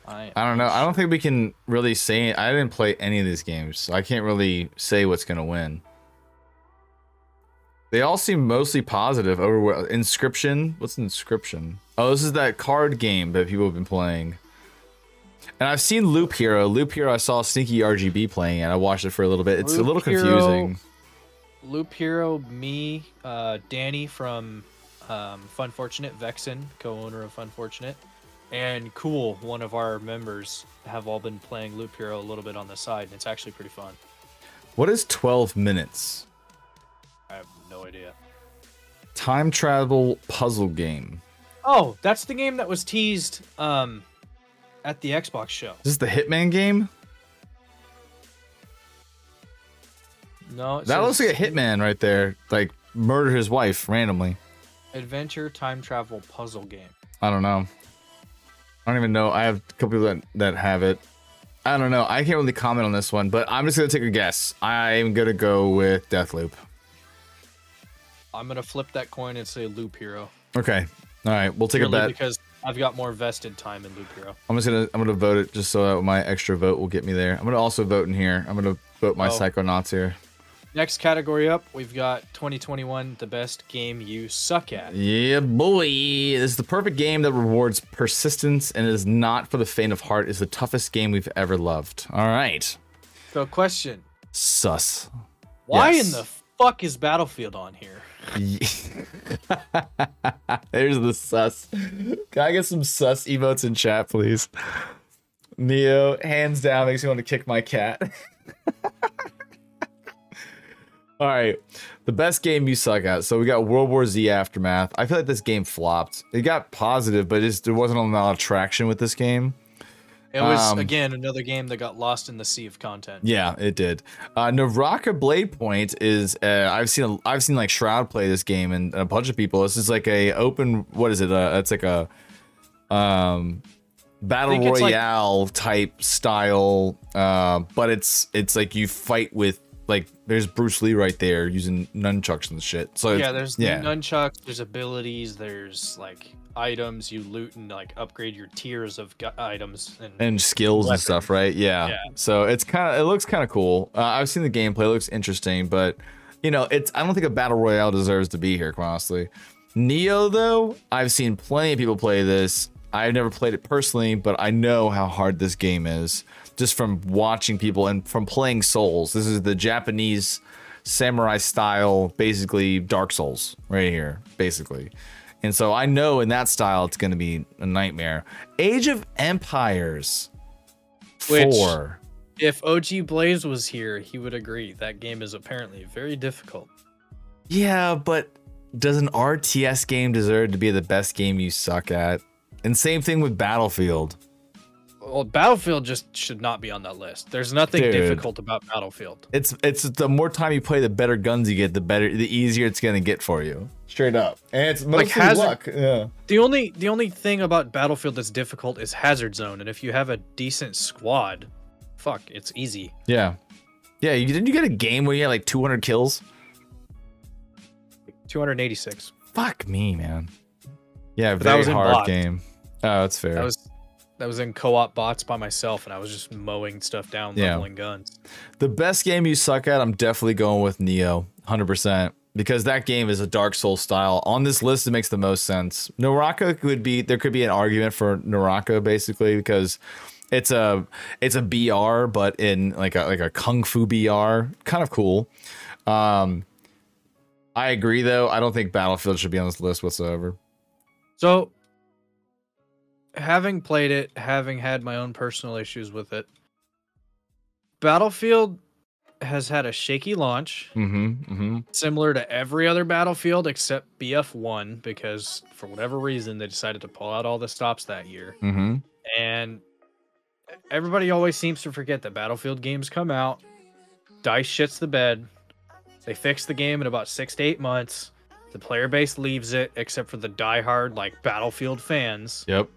I, I don't know. Sure. I don't think we can really say it. I didn't play any of these games, so I can't really say what's gonna win. They all seem mostly positive. Over Inscription. What's an Inscription? Oh, this is that card game that people have been playing. And I've seen Loop Hero. Loop Hero, I saw Sneaky R G B playing it. I watched it for a little bit. It's Loop a little confusing. Hero, Loop Hero, me, uh, Danny from um, Funfortunate, Vexen, co-owner of Funfortunate, and Cool, one of our members, have all been playing Loop Hero a little bit on the side, and it's actually pretty fun. What is twelve minutes? I have no idea. Time travel puzzle game. Oh, that's the game that was teased... Um, at the Xbox show. Is this the Hitman game? No. That looks like a Hitman right there. Like, murder his wife randomly. Adventure time travel puzzle game. I don't know. I don't even know. I have a couple people that, that have it. I don't know. I can't really comment on this one, but I'm just going to take a guess. I'm going to go with Deathloop. I'm gonna flip that coin and say Loop Hero. Okay. All right, we'll take Literally a bet because I've got more vested time in Loop Hero. I'm just gonna I'm gonna vote it just so that my extra vote will get me there. I'm gonna also vote in here. I'm gonna vote my oh. Psychonauts here. Next category up, we've got twenty twenty-one, the best game you suck at. Yeah, boy. This is the perfect game that rewards persistence and is not for the faint of heart. It's the toughest game we've ever loved. All right. So question. Sus. Why yes. in the fuck is Battlefield on here? There's the sus. Can I get some sus emotes in chat, please? Neo, hands down, makes me want to kick my cat. All right, the best game you suck at. So we got World War Z Aftermath. I feel like this game flopped. It got positive, but it's, there wasn't a lot of traction with this game. It was, um, again, another game that got lost in the sea of content. Yeah, it did. Uh, Naraka Bladepoint is, uh, I've seen, a, I've seen like Shroud play this game and a bunch of people. This is like a open, what is it? Uh, it's like a um, battle royale like type style, uh, but it's, it's like you fight with, like there's Bruce Lee right there using nunchucks and shit. So yeah, there's yeah. nunchucks, there's abilities, there's like items you loot and like upgrade your tiers of items and, and skills weapons. and stuff, right? Yeah. yeah. So it's kind of it looks kind of cool. Uh, I've seen the gameplay, it looks interesting, but you know, it's I don't think a battle royale deserves to be here, quite honestly. Nioh though, I've seen plenty of people play this. I've never played it personally, but I know how hard this game is. Just from watching people and from playing Souls. This is the Japanese samurai style, basically Dark Souls right here, basically. And so I know in that style, it's going to be a nightmare. Age of Empires four. Which, if O G Blaze was here, he would agree. That game is apparently very difficult. Yeah, but does an R T S game deserve to be the best game you suck at? And same thing with Battlefield. Well, Battlefield just should not be on that list. There's nothing Dude, difficult about Battlefield. It's it's the more time you play, the better guns you get, the better, the easier it's gonna get for you. Straight up, and it's mostly like hazard, luck. Yeah. The only the only thing about Battlefield that's difficult is Hazard Zone, and if you have a decent squad, fuck, it's easy. Yeah, yeah. You, didn't you get a game where you had like two hundred kills? two hundred eighty-six. Fuck me, man. Yeah, but very that was hard blocked. game. Oh, that's fair. That was. I was in co-op bots by myself, and I was just mowing stuff down, leveling yeah. guns. The best game you suck at, I'm definitely going with Nioh, one hundred percent, because that game is a Dark Souls style. On this list, it makes the most sense. Naraka would be, there could be an argument for Naraka, basically, because it's a it's a B R, but in like a, like a Kung Fu B R. Kind of cool. Um, I agree, though. I don't think Battlefield should be on this list whatsoever. So... having played it, having had my own personal issues with it, Battlefield has had a shaky launch, mm-hmm, mm-hmm. similar to every other Battlefield except B F one, because for whatever reason, they decided to pull out all the stops that year. Mm-hmm. And everybody always seems to forget that Battlefield games come out, DICE shits the bed, they fix the game in about six to eight months, the player base leaves it, except for the diehard, like, Battlefield fans. Yep.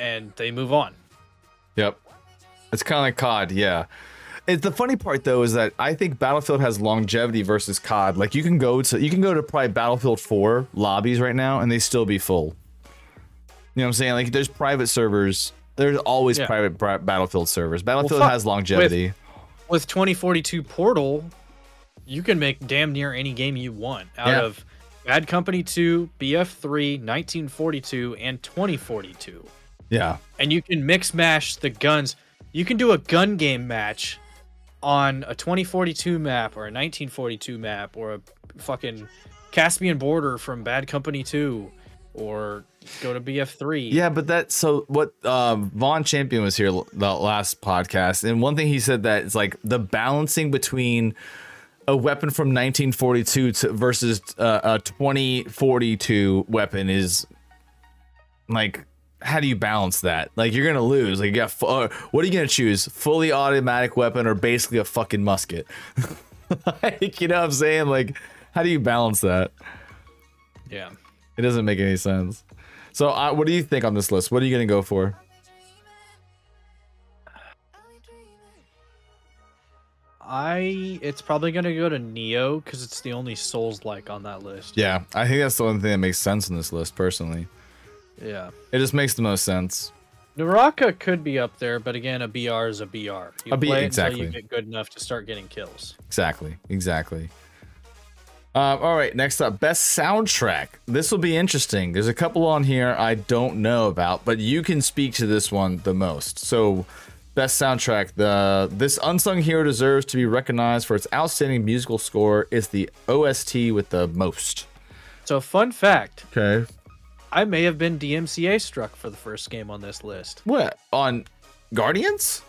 And they move on. Yep. It's kind of like C O D, yeah. It's the funny part though is that I think Battlefield has longevity versus C O D. Like you can go to you can go to probably Battlefield four lobbies right now and they still be full. You know what I'm saying? Like there's private servers. There's always yeah. private pri Battlefield servers. Battlefield well, has longevity. With, with twenty forty-two Portal, you can make damn near any game you want out yeah. of Bad Company two, B F three, nineteen forty-two, and twenty forty-two. Yeah. And you can mix mash the guns. You can do a gun game match on a twenty forty-two map or a nineteen forty-two map or a fucking Caspian Border from Bad Company two or go to B F three. Yeah, but that's so what uh, Vaughn Champion was here the last podcast. And one thing he said that is like the balancing between a weapon from nineteen forty-two to versus uh, a twenty forty-two weapon is like... how do you balance that? Like you're gonna lose. Like you got. Uh, what are you gonna choose? Fully automatic weapon or basically a fucking musket? Like you know what I'm saying? Like how do you balance that? Yeah, it doesn't make any sense. So uh, what do you think on this list? What are you gonna go for? I it's probably gonna go to Nioh because it's the only Souls-like on that list. Yeah, I think that's the only thing that makes sense on this list, personally. Yeah, it just makes the most sense. Naraka could be up there, but again, a B R is a B R. You a B, play exactly. Until you get good enough to start getting kills. Exactly, exactly. Um, all right, next up, best soundtrack. This will be interesting. There's a couple on here I don't know about, but you can speak to this one the most. So, best soundtrack. The this unsung hero deserves to be recognized for its outstanding musical score. It's the O S T with the most. So, fun fact. Okay. I may have been D M C A struck for the first game on this list. What? On Guardians?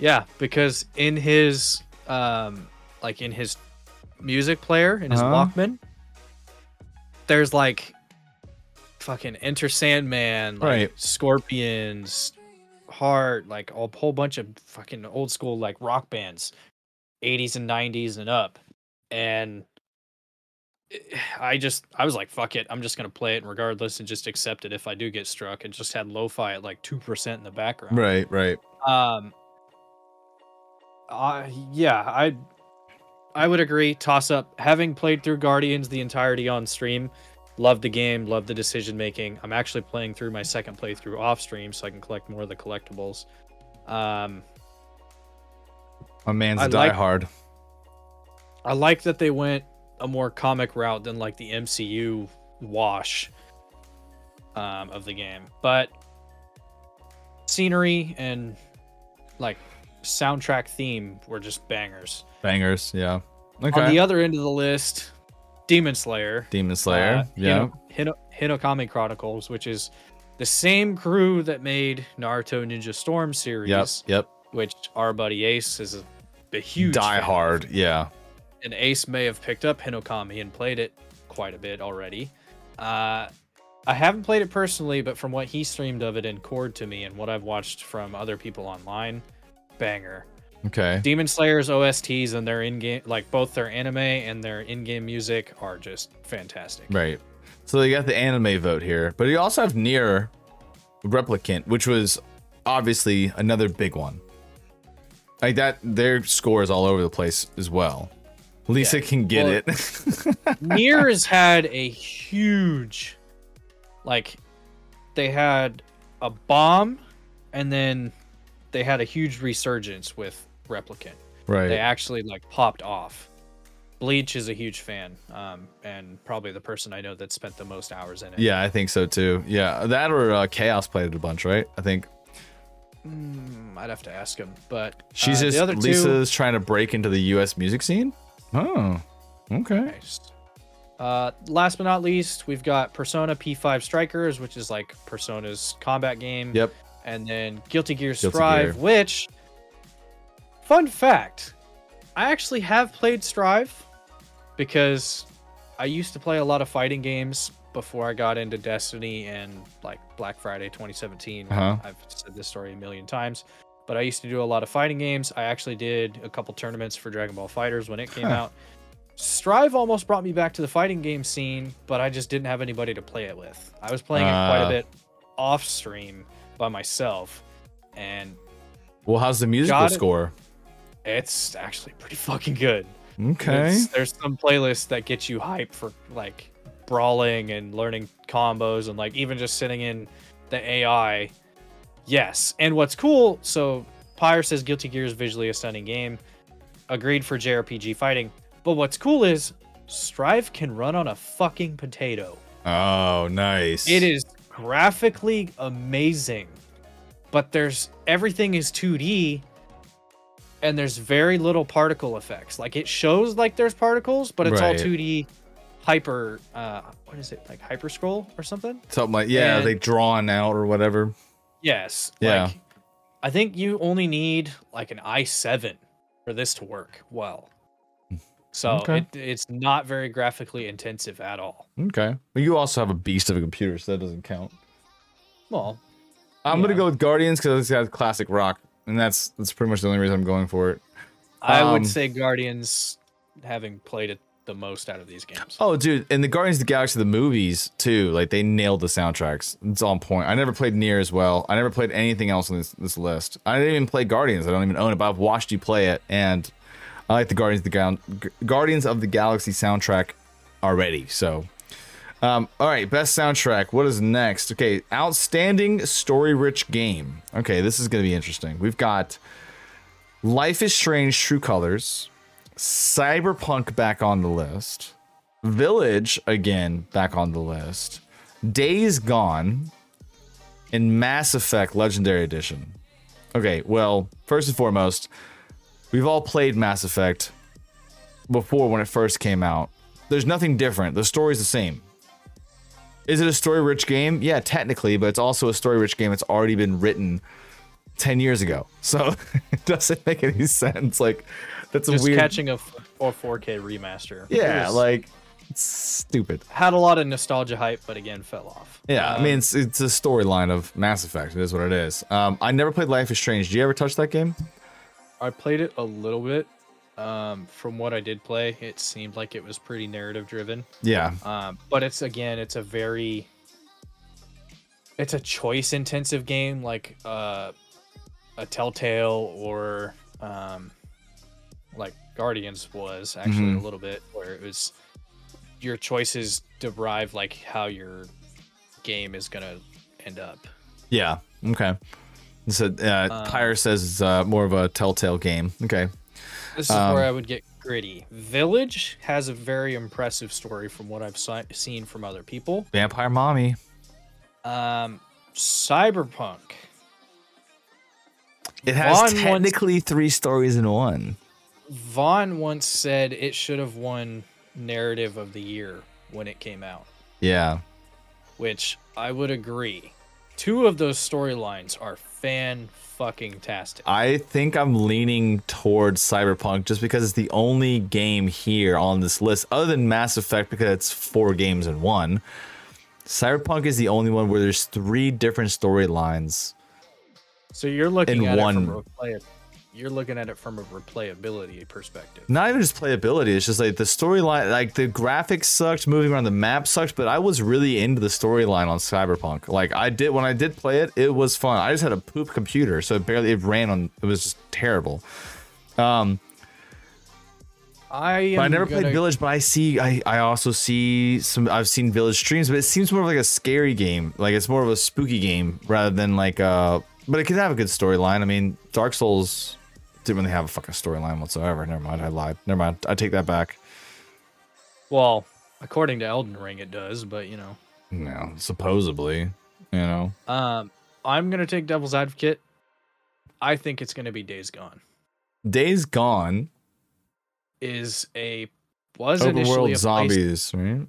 Yeah, because in his um, like in his music player, in his uh-huh. Walkman, there's like fucking Enter Sandman, like right. Scorpions, Heart, like a whole bunch of fucking old school like rock bands, eighties and nineties and up. And I just, I was like, fuck it. I'm just going to play it regardless and just accept it if I do get struck. It just had lo-fi at like two percent in the background. Right, right. Um. Uh, yeah, I I would agree. Toss up. Having played through Guardians the entirety on stream, loved the game, loved the decision making. I'm actually playing through my second playthrough off stream so I can collect more of the collectibles. Um, my man's I die like, hard. I like that they went a more comic route than like the M C U wash um, of the game, but scenery and like soundtrack theme were just bangers. Bangers, yeah. Okay. On the other end of the list, Demon Slayer. Demon Slayer, uh, yeah. Hino Hino Hinokami Chronicles, which is the same crew that made Naruto Ninja Storm series. Yep, yep. Which our buddy Ace is a, a huge diehard, yeah. And Ace may have picked up Hinokami and played it quite a bit already. Uh, I haven't played it personally, but from what he streamed of it in Cord to me and what I've watched from other people online, banger. Okay. Demon Slayer's O S Ts and their in-game, like both their anime and their in-game music are just fantastic. Right. So you got the anime vote here, but you also have Nier Replicant, which was obviously another big one. Like that, their score is all over the place as well. Lisa yeah. can get well, it. Nier has had a huge, like, they had a bomb, and then they had a huge resurgence with Replicant. Right. They actually, like, popped off. Bleach is a huge fan, um, and probably the person I know that spent the most hours in it. Yeah, I think so, too. Yeah, that or uh, Chaos played it a bunch, right? I think. Mm, I'd have to ask him, but... She's uh, just, the other Lisa's two, trying to break into the U S music scene? Oh, okay. Nice. Uh, last but not least, we've got Persona P five Strikers, which is like Persona's combat game. Yep. And then Guilty Gear Strive, Guilty Gear. which, fun fact, I actually have played Strive because I used to play a lot of fighting games before I got into Destiny and like Black Friday twenty seventeen. Uh-huh. I've said this story a million times. But I used to do a lot of fighting games. I actually did a couple tournaments for Dragon Ball FighterZ when it came huh. out. Strive almost brought me back to the fighting game scene, but I just didn't have anybody to play it with. I was playing uh, it quite a bit off stream by myself. And well, how's the musical it. score? It's actually pretty fucking good. Okay. It's, there's some playlists that get you hype for like brawling and learning combos and like even just sitting in the A I. Yes, and what's cool, so Pyre says Guilty Gear is visually a stunning game. Agreed for J R P G fighting. But what's cool is Strive can run on a fucking potato. Oh, nice. It is graphically amazing, but there's everything is two D and there's very little particle effects. Like it shows like there's particles, but it's right. all two D hyper, uh, what is it, like hyper scroll or something? Something like, yeah, and they drawn out or whatever. Yes. Yeah. Like, I think you only need like an i seven for this to work well. So okay. it, it's not very graphically intensive at all. Okay. Well, you also have a beast of a computer, so that doesn't count. Well, I'm yeah. gonna go with Guardians because it's got classic rock, and that's that's pretty much the only reason I'm going for it. I um, would say Guardians, having played it the most out of these games. Oh, dude, and the Guardians of the Galaxy, the movies too, like they nailed the soundtracks. It's on point. I never played Nier as well. I never played anything else on this, this list. I didn't even play Guardians. I don't even own it, but I've watched you play it, and I like the Guardians of the, Gal Guardians of the Galaxy soundtrack already, so... Um, alright, best soundtrack. What is next? Okay, outstanding story-rich game. Okay, this is gonna be interesting. We've got... Life is Strange, True Colors. Cyberpunk back on the list. Village, again, back on the list. Days Gone. And Mass Effect Legendary Edition. Okay, well, first and foremost, we've all played Mass Effect before when it first came out. There's nothing different. The story's the same. Is it a story-rich game? Yeah, technically, but it's also a story-rich game that's already been written ten years ago. So it doesn't make any sense. Like, that's a just weird... catching a, f a four K remaster. Yeah, was... like... It's stupid. Had a lot of nostalgia hype, but again, fell off. Yeah, um, I mean, it's it's a storyline of Mass Effect. It is what it is. Um, I never played Life is Strange. Did you ever touch that game? I played it a little bit. Um, from what I did play, it seemed like it was pretty narrative-driven. Yeah. Um, but it's, again, it's a very... It's a choice-intensive game, like uh, a Telltale or um, like Guardians was, actually, mm-hmm. a little bit, where it was... Your choices derive like how your game is gonna end up. Yeah. Okay. So uh, um, Pyre says it's uh, more of a Telltale game. Okay. This is um, where I would get gritty. Village has a very impressive story from what I've si seen from other people. Vampire Mommy. Um, Cyberpunk. It has Vaughn technically once, three stories in one. Vaughn once said it should have won narrative of the year when it came out. Yeah, which I would agree. Two of those storylines are fan fucking tastic. I think I'm leaning towards Cyberpunk just because it's the only game here on this list other than Mass Effect, because it's four games in one. Cyberpunk is the only one where there's three different storylines. So you're looking in at one it from You're looking at it from a replayability perspective. Not even just playability. It's just like the storyline, like the graphics sucked, moving around the map sucked, but I was really into the storyline on Cyberpunk. Like I did, when I did play it, it was fun. I just had a poop computer, so it barely, it ran on, it was just terrible. Um, I, am but I never gonna... played Village, but I see, I, I also see some, I've seen Village streams, but it seems more of like a scary game. Like it's more of a spooky game rather than like a, but it could have a good storyline. I mean, Dark Souls... didn't really have a fucking storyline whatsoever. Never mind, I lied. Never mind, I take that back. Well, according to Elden Ring, it does, but you know. No, supposedly, you know. Um, I'm gonna take devil's advocate. I think it's gonna be Days Gone. Days Gone is a was Overworld initially a zombies, place, right?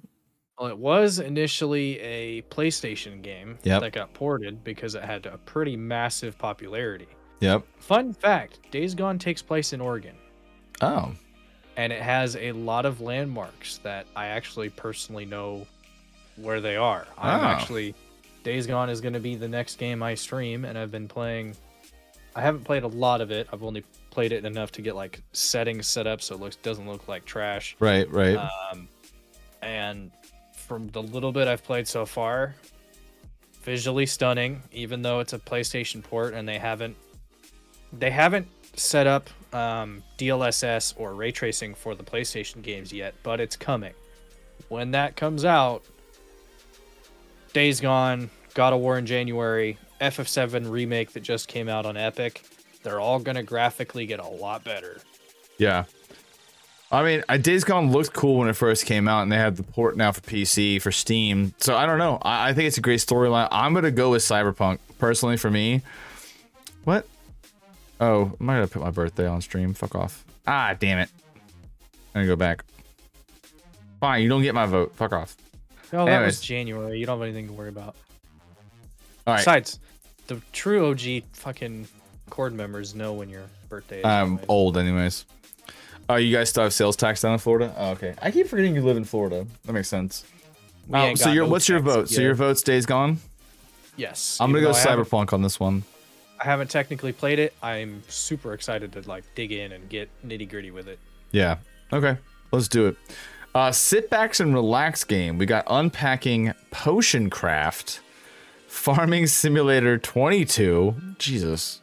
Well, it was initially a PlayStation game, yep, that got ported because it had a pretty massive popularity. Yep. Fun fact, Days Gone takes place in Oregon. Oh. And it has a lot of landmarks that I actually personally know where they are. Oh. I'm actually, Days Gone is going to be the next game I stream, and I've been playing, I haven't played a lot of it. I've only played it enough to get like settings set up so it looks, doesn't look like trash. Right, right. Um, and from the little bit I've played so far, visually stunning, even though it's a PlayStation port and they haven't They haven't set up um, D L S S or ray tracing for the PlayStation games yet, but it's coming. When that comes out, Days Gone, God of War in January, F F seven remake that just came out on Epic, they're all going to graphically get a lot better. Yeah. I mean, Days Gone looked cool when it first came out, and they have the port now for P C, for Steam. So I don't know. I, I think it's a great storyline. I'm going to go with Cyberpunk, personally, for me. What? Oh, I might have put my birthday on stream. Fuck off. Ah, damn it. I'm gonna go back. Fine, you don't get my vote. Fuck off. No, anyways, that was January. You don't have anything to worry about. All right. Besides, the true O G fucking Cord members know when your birthday is. I'm anyways. old anyways. Oh, you guys still have sales tax down in Florida? Oh, okay. I keep forgetting you live in Florida. That makes sense. Oh, so your, what's your vote? Yet. So your vote's Days Gone? Yes. I'm gonna go Cyberpunk on this one. I haven't technically played it. I'm super excited to like dig in and get nitty gritty with it. Yeah. Okay. Let's do it. Uh, sit backs and relax game. We got Unpacking Potion Craft, Farming Simulator twenty-two. Jesus.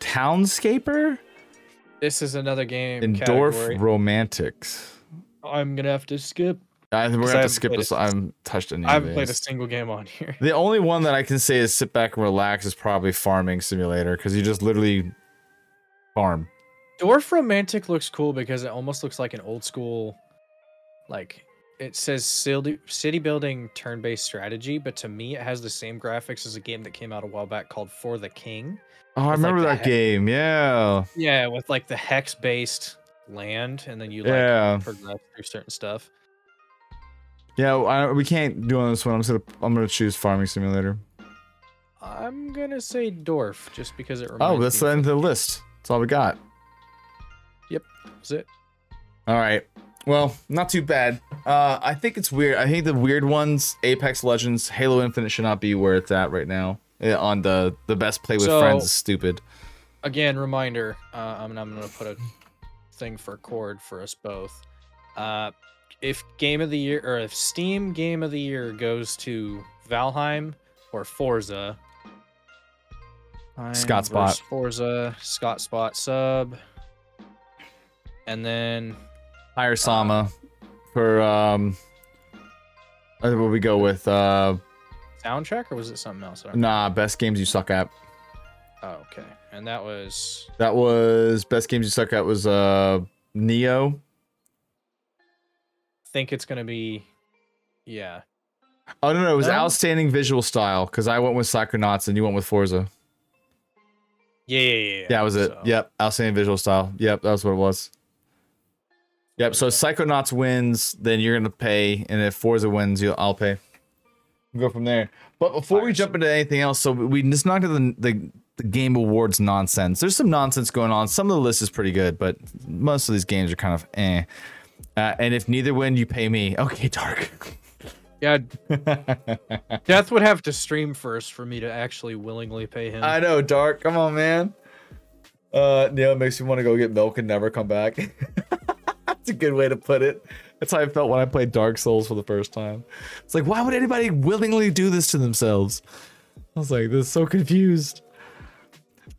Townscaper? This is another game. Endorph category. Romantics. I'm gonna have to skip. I think we're gonna have to skip this. I haven't touched any. I haven't played a single game on here. The only one that I can say is sit back and relax is probably Farming Simulator, because you just literally farm. Dwarf Romantic looks cool because it almost looks like an old school, like it says city building turn-based strategy, but to me it has the same graphics as a game that came out a while back called For the King. Oh, I remember like that game. Yeah. Yeah, with like the hex-based land, and then you like yeah. progress through certain stuff. Yeah, I, we can't do on this one. I'm gonna I'm gonna choose Farming Simulator. I'm gonna say Dwarf just because it reminds. Oh, that's the end of the list. That's all we got. Yep, that's it. All right. Well, not too bad. Uh, I think it's weird. I think the weird ones, Apex Legends, Halo Infinite should not be where it's at right now. Yeah, on the the best play with so, friends is stupid. Again, reminder. Uh, I'm I'm gonna put a thing for Cord for us both. Uh, if game of the year or if Steam game of the year goes to Valheim or Forza, Scott Spot Forza Scott Spot sub, and then hire Sama uh, for um. I think what we go with uh. Soundtrack, or was it something else? Nah, know. Best games you suck at. Oh, okay. And that was that was best games you suck at was uh Nioh. Think it's gonna be, yeah. Oh no, no, it was no. outstanding visual style because I went with Psychonauts and you went with Forza. Yeah, yeah, yeah. yeah that was it. So. Yep, outstanding visual style. Yep, that was what it was. Yep. So if Psychonauts wins, then you're gonna pay, and if Forza wins, you I'll pay. Go from there, but before we jump into anything else, so we just knocked out the, the the game awards nonsense. There's some nonsense going on. Some of the list is pretty good, but most of these games are kind of eh. Uh, and if neither win, you pay me. Okay, Dark. Yeah, Death would have to stream first for me to actually willingly pay him. I know, Dark. Come on, man. Uh, Neil makes me want to go get milk and never come back. That's a good way to put it. That's how I felt when I played Dark Souls for the first time. It's like, why would anybody willingly do this to themselves? I was like, this is so confused.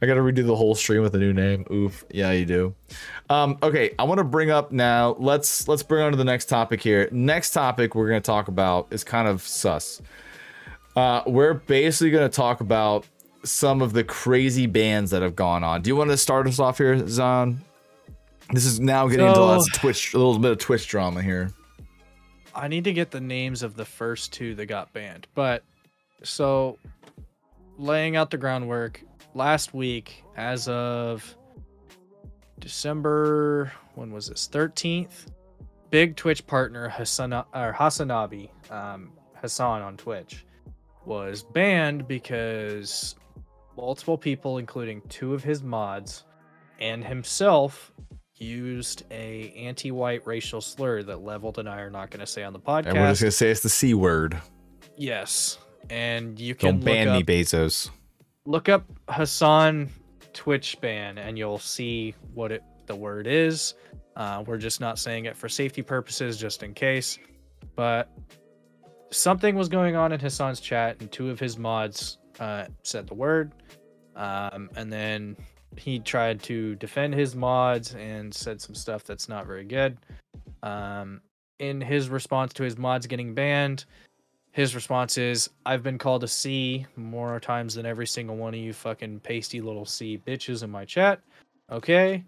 I gotta redo the whole stream with a new name. Oof. Yeah, you do. Um, okay, I want to bring up now. Let's let's bring on to the next topic here. Next topic we're gonna talk about is kind of sus. Uh, we're basically gonna talk about some of the crazy bans that have gone on. Do you want to start us off here, Zon? This is now getting so, into lots of Twitch, a little bit of Twitch drama here. I need to get the names of the first two that got banned. But so laying out the groundwork last week, as of December, when was this? thirteenth. Big Twitch partner Hasana, or Hasanabi, um, Hassan on Twitch, was banned because multiple people, including two of his mods and himself, used a anti-white racial slur that Leveled and I are not going to say on the podcast. And we're just going to say it's the C word. Yes. And you can Don't ban look me, up, Bezos. Look up Hassan Twitch ban and you'll see what it, the word is. Uh, we're just not saying it for safety purposes, just in case. But something was going on in Hassan's chat and two of his mods uh, said the word. Um, and then he tried to defend his mods and said some stuff that's not very good. Um, in his response to his mods getting banned, his response is, I've been called a C more times than every single one of you fucking pasty little C bitches in my chat. Okay.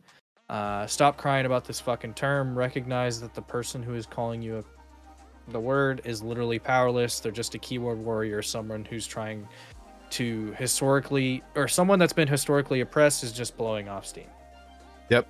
Uh, stop crying about this fucking term. Recognize that the person who is calling you a, the word is literally powerless. They're just a keyboard warrior, someone who's trying to historically, or someone that's been historically oppressed is just blowing off steam. Yep.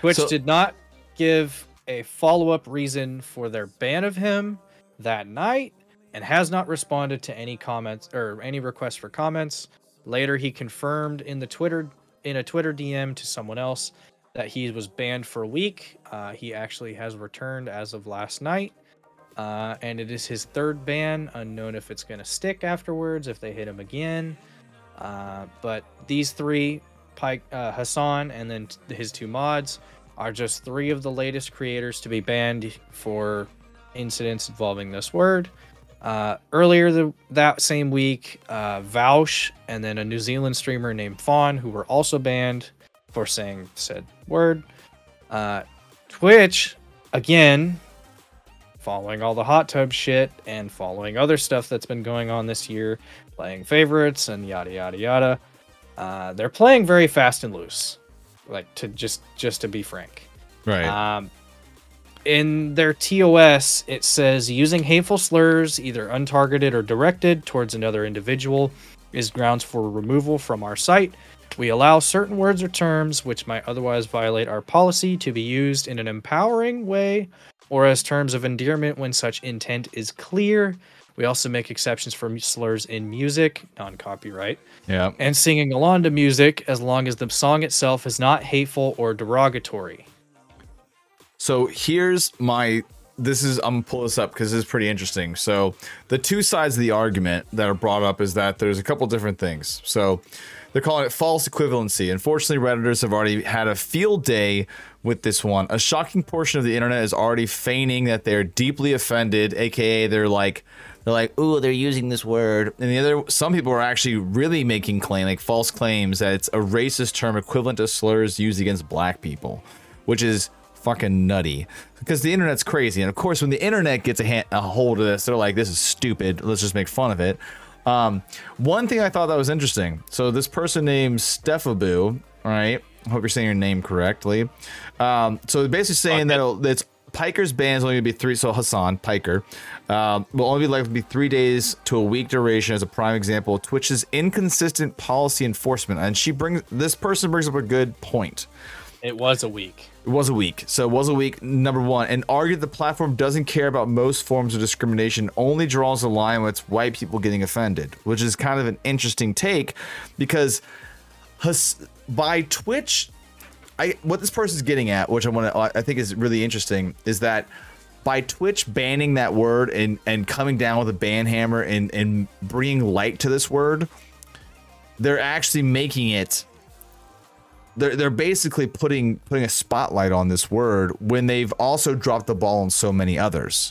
Which so, did not give a follow-up reason for their ban of him that night, and has not responded to any comments or any requests for comments. Later, he confirmed in the Twitter in a Twitter D M to someone else that he was banned for a week. Uh, he actually has returned as of last night. Uh, and it is his third ban. Unknown if it's going to stick afterwards, if they hit him again. Uh, but these three, Pike, uh, Hassan, and then his two mods, are just three of the latest creators to be banned for incidents involving this word. Uh, earlier the, that same week, uh, Vouch and then a New Zealand streamer named Fawn, who were also banned for saying said word. Uh, Twitch, again, following all the hot tub shit and following other stuff that's been going on this year, playing favorites and yada, yada, yada. Uh, they're playing very fast and loose, like to just, just to be frank. Right. Um, in their T O S, it says using hateful slurs, either untargeted or directed towards another individual, is grounds for removal from our site. We allow certain words or terms which might otherwise violate our policy to be used in an empowering way or as terms of endearment when such intent is clear. We also make exceptions for slurs in music, non-copyright, yeah, and singing along to music as long as the song itself is not hateful or derogatory. So here's my... This is, I'm gonna pull this up because this is pretty interesting. So the two sides of the argument that are brought up is that there's a couple different things. So they're calling it false equivalency. Unfortunately, Redditors have already had a field day with this one. A shocking portion of the internet is already feigning that they're deeply offended, aka they're like, they're like, ooh, they're using this word. And the other, some people are actually really making claim, like false claims that it's a racist term equivalent to slurs used against black people, which is fucking nutty, because the internet's crazy. And of course, when the internet gets a, hand, a hold of this, they're like, this is stupid, let's just make fun of it. Um, one thing I thought that was interesting. So this person named Stefaboo, all right, I hope you're saying your name correctly. Um, so basically saying okay. that it's Piker's ban is only going to be three. So Hassan Piker um, will only be likely to be three days to a week duration as a prime example of Twitch's inconsistent policy enforcement. And she brings, this person brings up a good point. It was a week. It was a week. So it was a week, number one, and argued the platform doesn't care about most forms of discrimination, only draws a line with white people getting offended, which is kind of an interesting take, because by Twitch, I what this person's getting at, which I want to, I think is really interesting, is that by Twitch banning that word and and coming down with a ban hammer and and bringing light to this word, they're actually making it. They're, they're basically putting putting a spotlight on this word when they've also dropped the ball on so many others,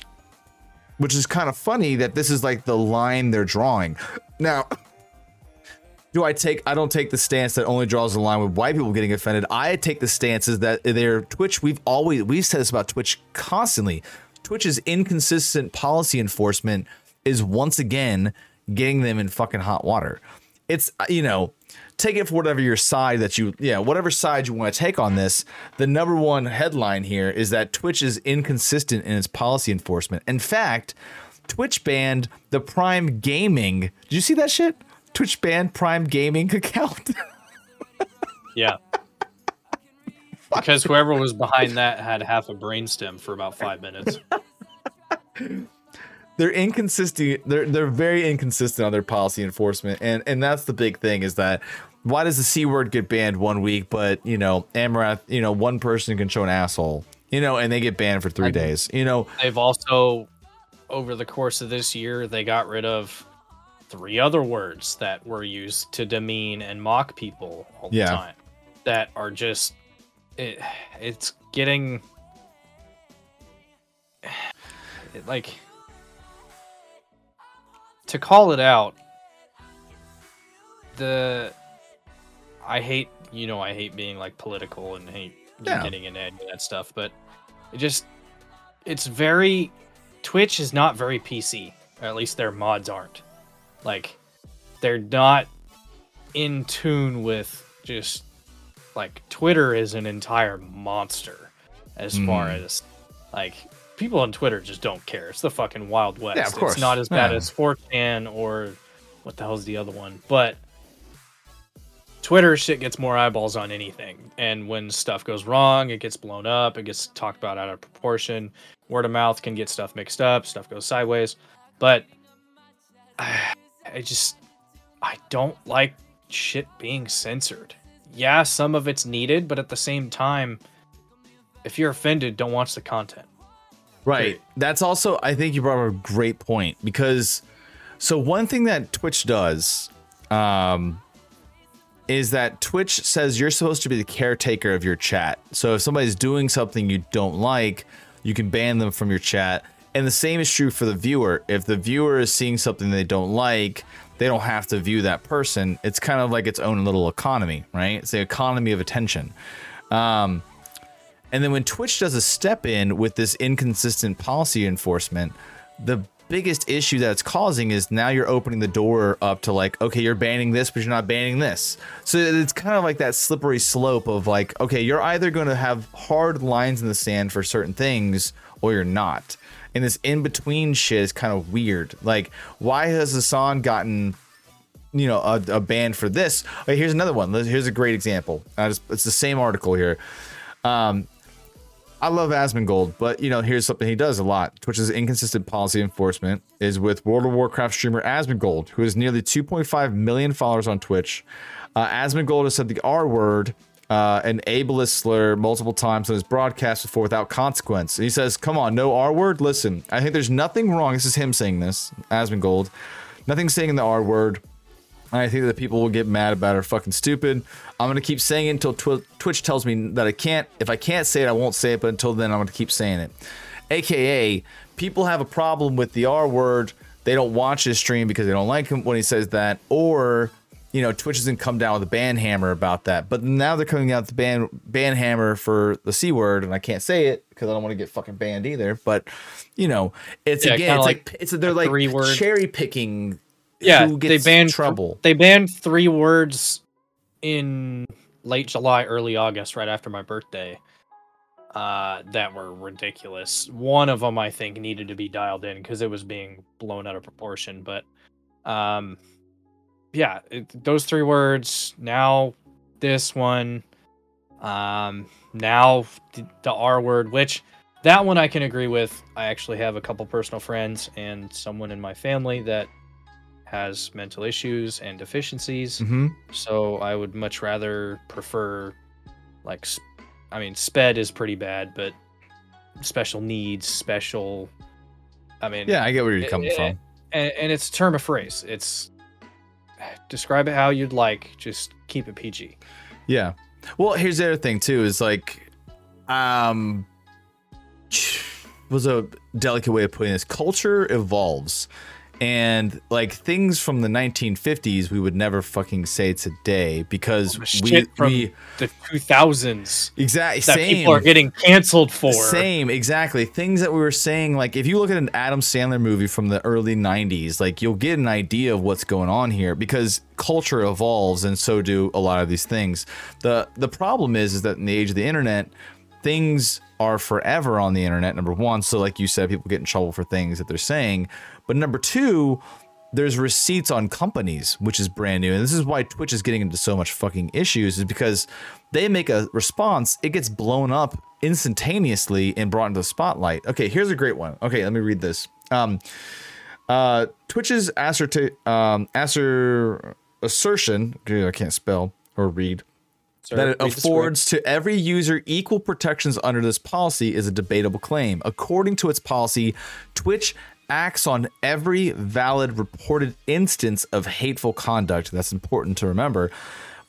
which is kind of funny that this is like the line they're drawing. Now, do I take, I don't take the stance that only draws the line with white people getting offended. I take the stances that they're Twitch. We've always, we've said this about Twitch constantly. Twitch's inconsistent policy enforcement is once again getting them in fucking hot water. It's, you know, take it for whatever your side that you, yeah, whatever side you want to take on this. The number one headline here is that Twitch is inconsistent in its policy enforcement. In fact, Twitch banned the Prime Gaming. Did you see that shit? Twitch banned Prime Gaming account. Yeah. Because whoever was behind that had half a brainstem for about five minutes. They're inconsistent. They're they're very inconsistent on their policy enforcement, and and that's the big thing is that why does the C word get banned one week, but you know Amarath, you know one person can show an asshole, you know, and they get banned for three I, days. You know, they've also over the course of this year they got rid of three other words that were used to demean and mock people all the yeah. time. That are just it. It's getting it, like. To call it out, the I hate you know I hate being like political and hate yeah. getting into any of that stuff, but it just it's very Twitch is not very P C, or at least their mods aren't. Like they're not in tune with just like Twitter is an entire monster as mm. far as like. People on Twitter just don't care. It's the fucking Wild West. Yeah, of course. It's not as bad yeah. as four chan or what the hell's the other one. But Twitter shit gets more eyeballs on anything. And when stuff goes wrong, it gets blown up. It gets talked about out of proportion. Word of mouth can get stuff mixed up. Stuff goes sideways. But I, I just, I don't like shit being censored. Yeah, some of it's needed. But at the same time, if you're offended, don't watch the content. Right. That's also, I think you brought up a great point because, so one thing that Twitch does um, is that Twitch says you're supposed to be the caretaker of your chat. So if somebody's doing something you don't like, you can ban them from your chat. And the same is true for the viewer. If the viewer is seeing something they don't like, they don't have to view that person. It's kind of like its own little economy, right? It's the economy of attention. Um, and then when Twitch does a step in with this inconsistent policy enforcement, the biggest issue that it's causing is now you're opening the door up to like, okay, you're banning this, but you're not banning this. So it's kind of like that slippery slope of like, okay, you're either going to have hard lines in the sand for certain things or you're not. And this in-between shit is kind of weird. Like, why has Hassan gotten, you know, a, a ban for this? Right, here's another one. Here's a great example. I just, it's the same article here. Um, I love Asmongold, but, you know, here's something he does a lot. Twitch's inconsistent policy enforcement is with World of Warcraft streamer Asmongold, who has nearly two point five million followers on Twitch. Uh, Asmongold has said the R word, Uh, an ableist slur, multiple times on his broadcast before without consequence. And he says, come on, no R word? Listen, I think there's nothing wrong. This is him saying this, Asmongold. Nothing saying the R word. I think that people will get mad about it, are fucking stupid. I'm going to keep saying it until tw Twitch tells me that I can't. If I can't say it, I won't say it. But until then, I'm going to keep saying it. A K A, people have a problem with the R word. They don't watch his stream because they don't like him when he says that. Or... you know, Twitch doesn't come down with a ban hammer about that, but now they're coming out with the ban ban hammer for the C word, and I can't say it because I don't want to get fucking banned either. But you know, it's yeah, again, it's like, like it's they're like word. cherry picking. Yeah, who gets they banned in trouble. They banned three words in late July, early August, right after my birthday. Uh, that were ridiculous. One of them, I think, needed to be dialed in because it was being blown out of proportion. But, um. yeah, it, those three words, now this one, um, now the, the R word, which that one I can agree with. I actually have a couple personal friends and someone in my family that has mental issues and deficiencies. Mm-hmm. So I would much rather prefer, like, I mean, SPED is pretty bad, but special needs, special, I mean. Yeah, I get where you're coming it, from. It, and, and it's a term of phrase. It's. Describe it how you'd like, just keep it P G. Yeah. Well, here's the other thing too, is like, um, was a delicate way of putting this. Culture evolves, and like things from the nineteen fifties we would never fucking say today because oh, we, shit from we the two thousands exactly that same, people are getting canceled for same exactly things that we were saying. Like if you look at an Adam Sandler movie from the early nineties, like you'll get an idea of what's going on here because culture evolves, and so do a lot of these things. the The problem is, is that in the age of the internet, things are forever on the internet, number one. So like you said, people get in trouble for things that they're saying. But number two, there's receipts on companies, which is brand new. And this is why Twitch is getting into so much fucking issues, is because they make a response, it gets blown up instantaneously and brought into the spotlight. Okay, here's a great one. Okay, let me read this. Um, uh, Twitch's assert um, assert assertion, I can't spell or read, that it affords to every user equal protections under this policy is a debatable claim. According to its policy, Twitch acts on every valid reported instance of hateful conduct. That's important to remember.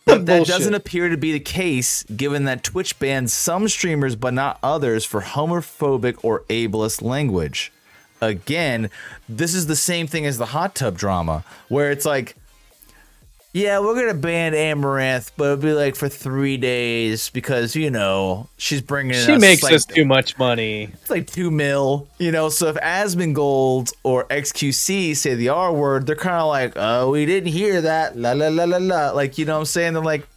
But that Bullshit. doesn't appear to be the case, given that Twitch bans some streamers but not others for homophobic or ableist language. Again, this is the same thing as the hot tub drama, where it's like, yeah, we're gonna ban Amaranth, but it'll be like for three days because you know she's bringing. She us makes like, us too much money. It's like two mil, you know. So if Asmongold or X Q C say the R word, they're kind of like, oh, we didn't hear that. La la la la la. Like you know what I'm saying? They're like,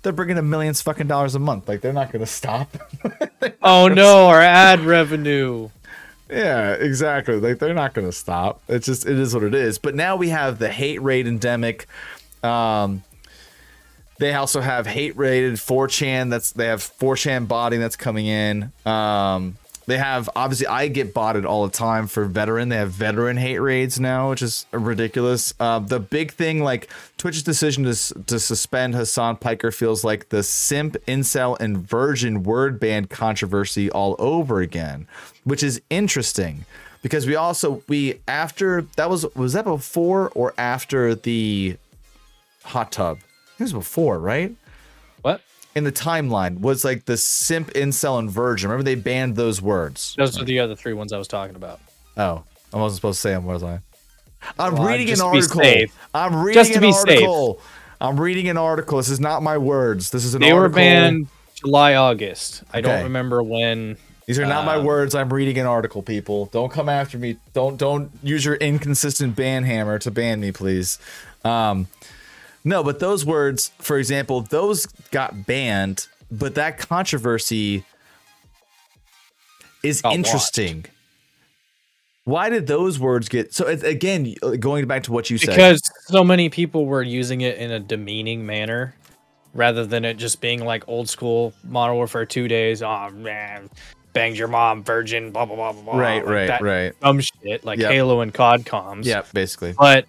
they're bringing a millions fucking dollars a month. Like they're not gonna stop. not oh gonna no, stop. Our ad revenue. Yeah, exactly. Like they're not gonna stop. It's just it is what it is. But now we have the hate rate endemic. Um, they also have hate rated four chan. That's they have four chan botting that's coming in. Um, they have obviously I get botted all the time for veteran. They have veteran hate raids now, which is ridiculous. Uh, the big thing, like Twitch's decision to to suspend Hassan Piker feels like the simp, incel, and virgin word ban controversy all over again, which is interesting because we also we after that was was that before or after the hot tub? It was before, right? What in the timeline was like the simp, incel, and virgin? Remember they banned those words. Those are the other three ones I was talking about. Oh, I wasn't supposed to say them, was I? I'm well, reading an article. I'm reading just to an be article. Safe. I'm reading an article. This is not my words. This is an they article. They were banned July, August. I okay. don't remember when. These are not um, my words. I'm reading an article, people. Don't come after me. Don't don't use your inconsistent ban hammer to ban me, please. Um, no, but those words, for example, those got banned, but that controversy is interesting. Watched. Why did those words get so? Again, going back to what you said, because so many people were using it in a demeaning manner, rather than it just being like old school Modern Warfare two days. Oh man, banged your mom, virgin, blah blah blah blah. Right, like right, that right. Dumb shit like yep. Halo and C O D comms. Yeah, basically. But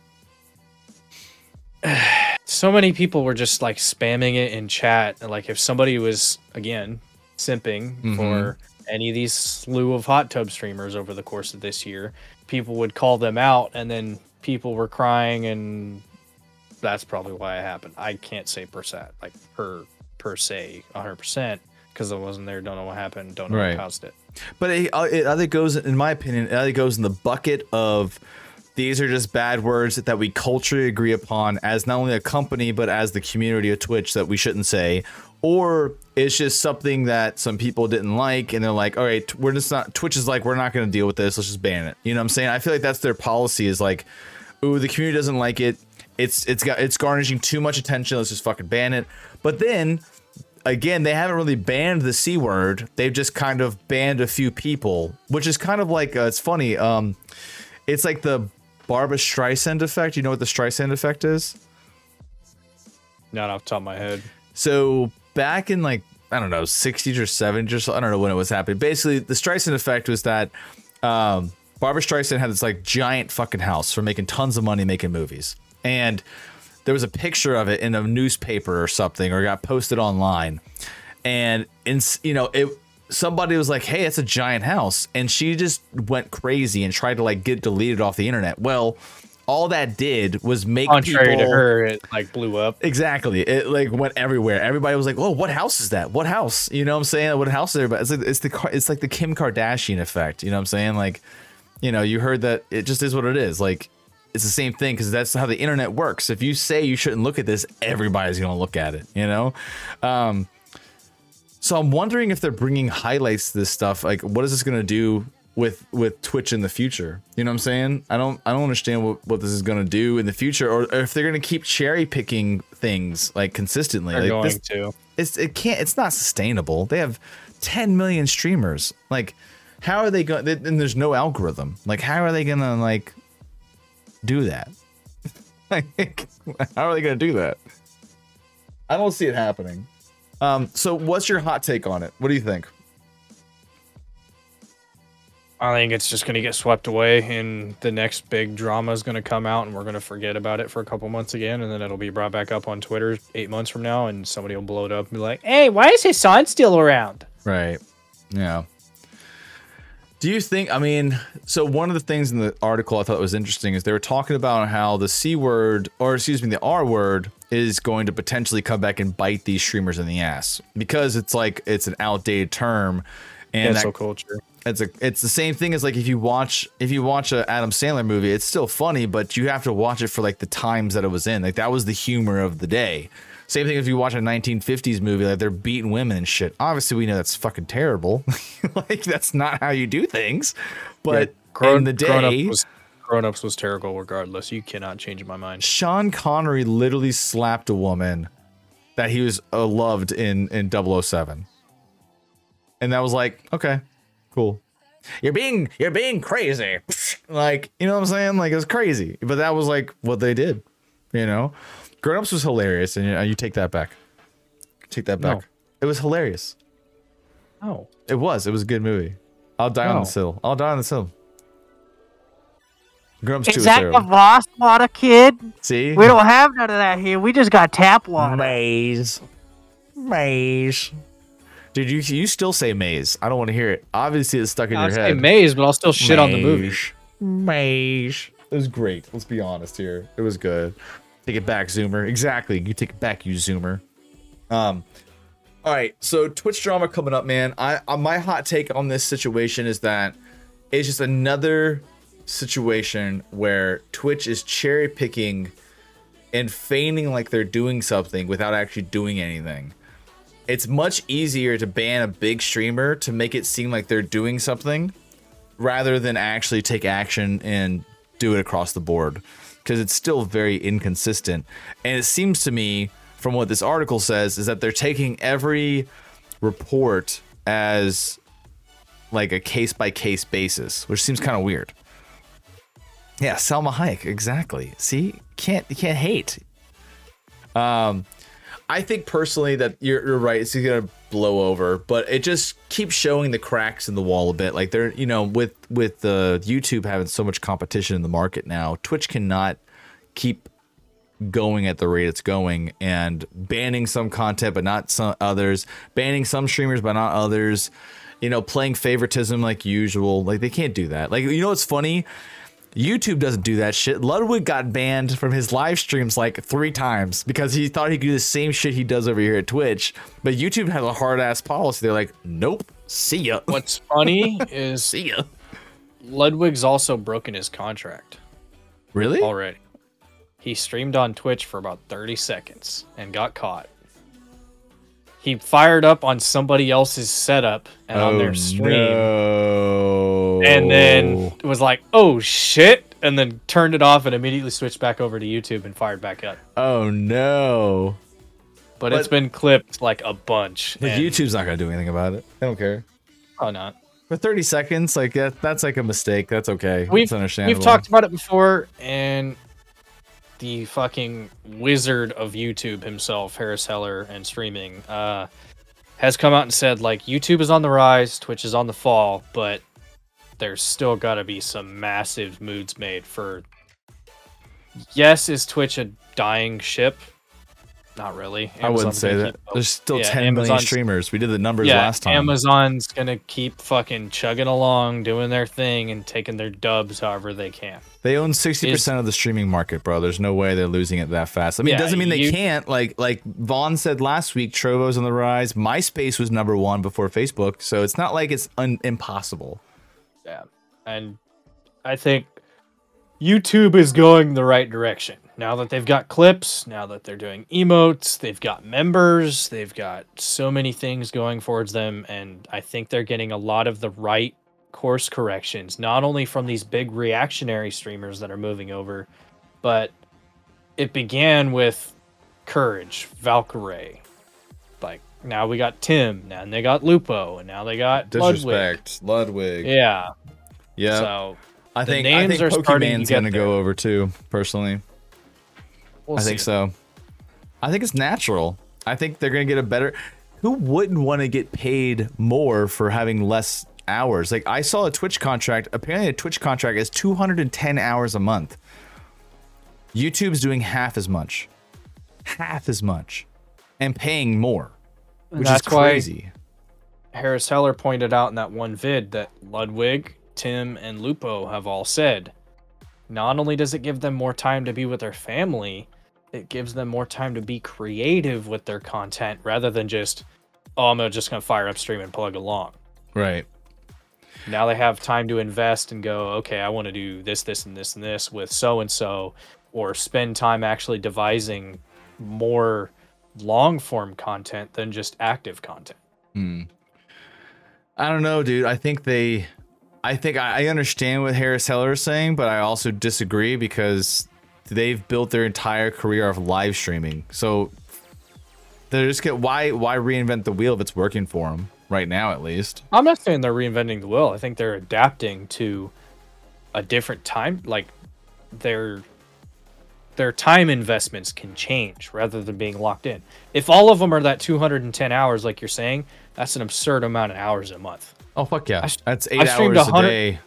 so many people were just like spamming it in chat, and like if somebody was again simping mm-hmm. for any of these slew of hot tub streamers over the course of this year, people would call them out, and then people were crying, and that's probably why it happened. I can't say per se, like per per se, one hundred percent, because I wasn't there. Don't know what happened. Don't know right. what caused it. But it, it either goes, in my opinion, it either goes in the bucket of these are just bad words that we culturally agree upon as not only a company but as the community of Twitch that we shouldn't say. Or it's just something that some people didn't like, and they're like, all right, we're just not, Twitch is like, we're not going to deal with this. Let's just ban it. You know what I'm saying? I feel like that's their policy is like, ooh, the community doesn't like it. It's, it's got, it's garnishing too much attention. Let's just fucking ban it. But then again, they haven't really banned the C word. They've just kind of banned a few people, which is kind of like, uh, it's funny. Um, it's like the Barbra Streisand effect. You know what the Streisand effect is? Not off the top of my head. So back in like, I don't know, sixties or seventies or so, I don't know when it was happening. Basically, the Streisand effect was that um, Barbra Streisand had this like giant fucking house for making tons of money making movies. And there was a picture of it in a newspaper or something, or got posted online. And, in, you know, it, somebody was like, hey, it's a giant house. And she just went crazy and tried to like get deleted off the internet. Well, all that did was make contrary people, to her, it like blew up. Exactly. It like went everywhere. Everybody was like, "Whoa, what house is that? What house?" You know what I'm saying? What house is everybody? It's like, it's the it's like the Kim Kardashian effect. You know what I'm saying? Like, you know, you heard that, it just is what it is. Like, it's the same thing because that's how the internet works. If you say you shouldn't look at this, everybody's gonna look at it. You know. Um, so I'm wondering if they're bringing highlights to this stuff. Like, what is this gonna do with with Twitch in the future? You know what I'm saying? I don't I don't understand what, what this is gonna do in the future, or, or if they're gonna keep cherry picking things like consistently. They're like going this, to. It's it can't it's not sustainable. They have ten million streamers. Like, how are they going? And there's no algorithm. Like, how are they gonna like do that? Like, how are they gonna do that? I don't see it happening. Um. So, what's your hot take on it? What do you think? I think it's just going to get swept away, and the next big drama is going to come out, and we're going to forget about it for a couple months again, and then it'll be brought back up on Twitter eight months from now, and somebody will blow it up and be like, hey, why is Hassan still around? Right. Yeah. Do you think, I mean, so one of the things in the article I thought was interesting is they were talking about how the C word, or excuse me, the R word is going to potentially come back and bite these streamers in the ass, because it's like, it's an outdated term. And cancel culture. It's a, it's the same thing as like if you watch if you watch a Adam Sandler movie, it's still funny, but you have to watch it for like the times that it was in. Like, that was the humor of the day. Same thing if you watch a nineteen fifties movie, like they're beating women and shit. Obviously, we know that's fucking terrible. Like, that's not how you do things. But yeah, grown, in the day, grown up was, grown ups was terrible regardless. You cannot change my mind. Sean Connery literally slapped a woman that he was uh, loved in in double oh seven, and that was like, okay. Cool. You're being you're being crazy. Like, you know what I'm saying? Like, it was crazy. But that was like what they did. You know? Grown Ups was hilarious, and you, you take that back. Take that back. No. It was hilarious. Oh. It was. It was a good movie. I'll die no. on this hill. I'll die on this hill. Grown Ups two is terrible. Is that the Voss water, kid? See? We don't have none of that here. We just got tap water. Maze. Maze. Dude, you you still say maze. I don't want to hear it. Obviously, it's stuck in I'll your head. I say maze, but I'll still shit maze. on the movie. Maze. It was great. Let's be honest here. It was good. Take it back, Zoomer. Exactly. You take it back, you Zoomer. Um. All right. So Twitch drama coming up, man. I, I my hot take on this situation is that it's just another situation where Twitch is cherry picking and feigning like they're doing something without actually doing anything. It's much easier to ban a big streamer to make it seem like they're doing something rather than actually take action and do it across the board, because it's still very inconsistent. And it seems to me, from what this article says, is that they're taking every report as like a case-by-case basis, which seems kind of weird. Yeah, Salma Hayek, exactly. See, can't you can't hate. Um, I think personally that you're, you're right. It's gonna blow over, but it just keeps showing the cracks in the wall a bit. Like they're, you know, with with the uh, YouTube having so much competition in the market now, Twitch cannot keep going at the rate it's going and banning some content but not some others, banning some streamers but not others. You know, playing favoritism like usual. Like they can't do that. Like, you know what's funny? YouTube doesn't do that shit. Ludwig got banned from his live streams like three times because he thought he could do the same shit he does over here at Twitch. But YouTube has a hard ass policy. They're like, nope, see ya. What's funny is see ya. Ludwig's also broken his contract. Really? Already. He streamed on Twitch for about thirty seconds and got caught. He fired up on somebody else's setup and oh, on their stream. No. And then it was like, oh shit. And then turned it off and immediately switched back over to YouTube and fired back up. Oh no. But, but it's been clipped like a bunch. But YouTube's not going to do anything about it. I don't care. Probably not. For thirty seconds, like that, that's like a mistake. That's okay. We've, that's understandable. We've talked about it before, and the fucking wizard of YouTube himself, Harris Heller and streaming, uh, has come out and said, like, YouTube is on the rise, Twitch is on the fall, but there's still got to be some massive moves made for... Yes, is Twitch a dying ship? Not really. Amazon's I wouldn't say that. Keep... There's still yeah, ten million streamers. We did the numbers yeah, last time. Amazon's going to keep fucking chugging along, doing their thing, and taking their dubs however they can. They own sixty percent it's... of the streaming market, bro. There's no way they're losing it that fast. I mean, yeah, it doesn't mean they you... can't. Like like Vaughn said last week, Trovo's on the rise. MySpace was number one before Facebook, so it's not like it's un impossible. Yeah, and I think YouTube is going the right direction. Now that they've got clips, now that they're doing emotes, they've got members, they've got so many things going towards them, and I think they're getting a lot of the right course corrections, not only from these big reactionary streamers that are moving over, but it began with Courage, Valkyrie. Like, now we got Tim, now they got Lupo, and now they got Disrespect, Ludwig. Ludwig. Yeah. Yeah. So I think, I think Pokemon's going to go over too, personally. We'll I think it. so. I think it's natural. I think they're going to get a better... Who wouldn't want to get paid more for having less hours? Like, I saw a Twitch contract. Apparently, a Twitch contract is two hundred ten hours a month. YouTube's doing half as much. Half as much. And paying more. Which That's is crazy. Harris Heller pointed out in that one vid that Ludwig, Tim, and Lupo have all said, not only does it give them more time to be with their family, it gives them more time to be creative with their content rather than just, oh, I'm just going to fire up stream and plug along. Right. Now they have time to invest and go, okay, I want to do this, this, and this, and this with so-and-so, or spend time actually devising more long-form content than just active content. Hmm. I don't know, dude. I think they... I think I understand what Harris Heller is saying, but I also disagree because they've built their entire career of live streaming. So they're just get why why reinvent the wheel if it's working for them right now, at least. I'm not saying they're reinventing the wheel. I think they're adapting to a different time. Like their their time investments can change rather than being locked in. If all of them are that two hundred ten hours, like you're saying, that's an absurd amount of hours a month. Oh, fuck yeah. That's eight hours a day.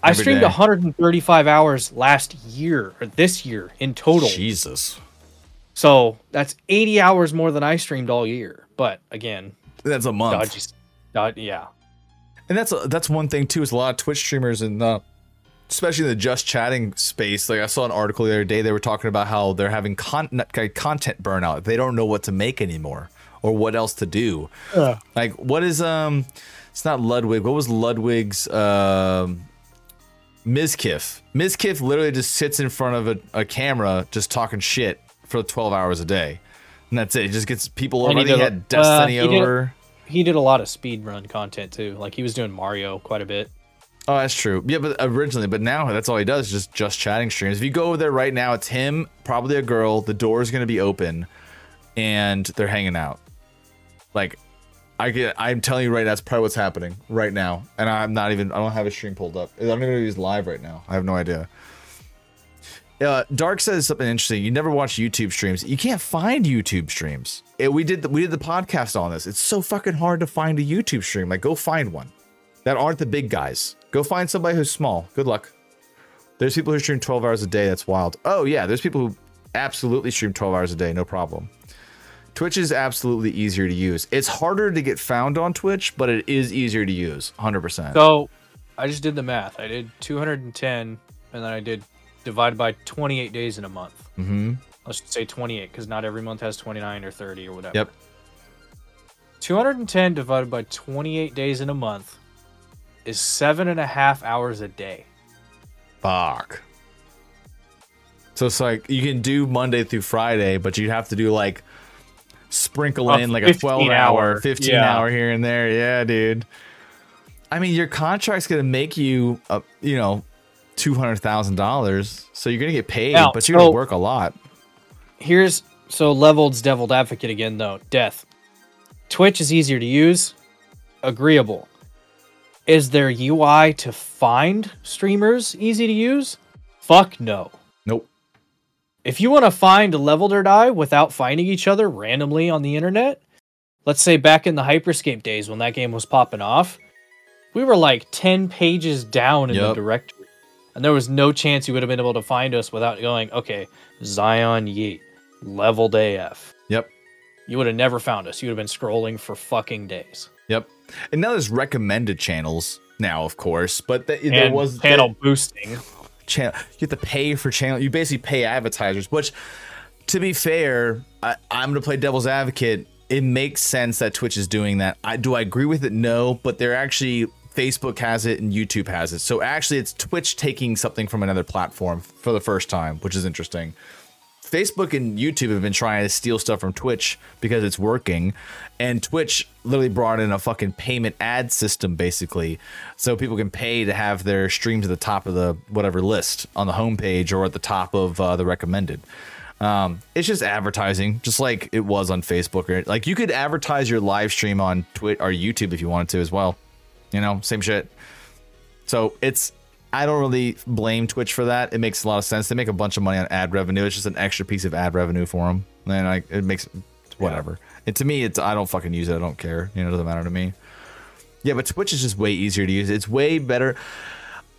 I streamed one hundred thirty-five hours last year, or this year, in total. Jesus. So, that's eighty hours more than I streamed all year. But, again... That's a month. Dodgy, dodgy, yeah. And that's a, that's one thing, too, is a lot of Twitch streamers, and uh, especially in the Just Chatting space. Like, I saw an article the other day. They were talking about how they're having con content burnout. They don't know what to make anymore or what else to do. Uh. Like, what is... um. It's not Ludwig. What was Ludwig's um, Mizkiff. Mizkiff literally just sits in front of a, a camera just talking shit for twelve hours a day. And that's it. He just gets people over. He, he had a, Destiny uh, he over. Did, he did a lot of speedrun content too. Like he was doing Mario quite a bit. Oh, that's true. Yeah, but originally, but now that's all he does, just just chatting streams. If you go over there right now, it's him, probably a girl. The door is going to be open and they're hanging out. Like I get, I'm telling you right now, that's probably what's happening right now. And I'm not even, I don't have a stream pulled up. I don't even know he's live right now. I have no idea. Uh, Dark says something interesting. You never watch YouTube streams. You can't find YouTube streams. It, we did the, we did the podcast on this. It's so fucking hard to find a YouTube stream. Like, go find one that aren't the big guys. Go find somebody who's small. Good luck. There's people who stream twelve hours a day. That's wild. Oh yeah, there's people who absolutely stream twelve hours a day. No problem. Twitch is absolutely easier to use. It's harder to get found on Twitch, but it is easier to use, one hundred percent. So I just did the math. I did two hundred ten, and then I did divide by twenty-eight days in a month. Mm-hmm. Let's say twenty-eight, because not every month has twenty-nine or thirty or whatever. Yep. two hundred ten divided by twenty-eight days in a month is seven and a half hours a day. Fuck. So it's like you can do Monday through Friday, but you have to do like sprinkle in like a twelve hour, fifteen hour here and there. Yeah, dude. I mean, your contract's going to make you, uh, you know, two hundred thousand dollars. So you're going to get paid, now, but you're so going to work a lot. Here's so level's devil's advocate again, though. Death. Twitch is easier to use. Agreeable. Is their U I to find streamers easy to use? Fuck no. Nope. If you want to find a leveled or die without finding each other randomly on the internet, let's say back in the Hyperscape days when that game was popping off, we were like ten pages down in yep. the directory. And there was no chance you would have been able to find us without going, okay, Zion Yeet, leveled A F. Yep. You would have never found us. You would have been scrolling for fucking days. Yep. And now there's recommended channels now, of course, but th and there was channel that boosting. Channel, you have to pay for channel. You basically pay advertisers, which, to be fair, I, I'm going to play devil's advocate. It makes sense that Twitch is doing that. I do I agree with it? No, but they're actually Facebook has it and YouTube has it. So actually, it's Twitch taking something from another platform for the first time, which is interesting. Facebook and YouTube have been trying to steal stuff from Twitch because it's working, and Twitch literally brought in a fucking payment ad system basically so people can pay to have their stream to the top of the whatever list on the homepage or at the top of uh, the recommended. Um, it's just advertising, just like it was on Facebook. Or, like, you could advertise your live stream on Twitch or YouTube if you wanted to as well. You know, same shit. So it's I don't really blame Twitch for that. It makes a lot of sense. They make a bunch of money on ad revenue. It's just an extra piece of ad revenue for them. And I, it makes whatever. Yeah. And to me, it's I don't fucking use it. I don't care. You know, it doesn't matter to me. Yeah, but Twitch is just way easier to use. It's way better.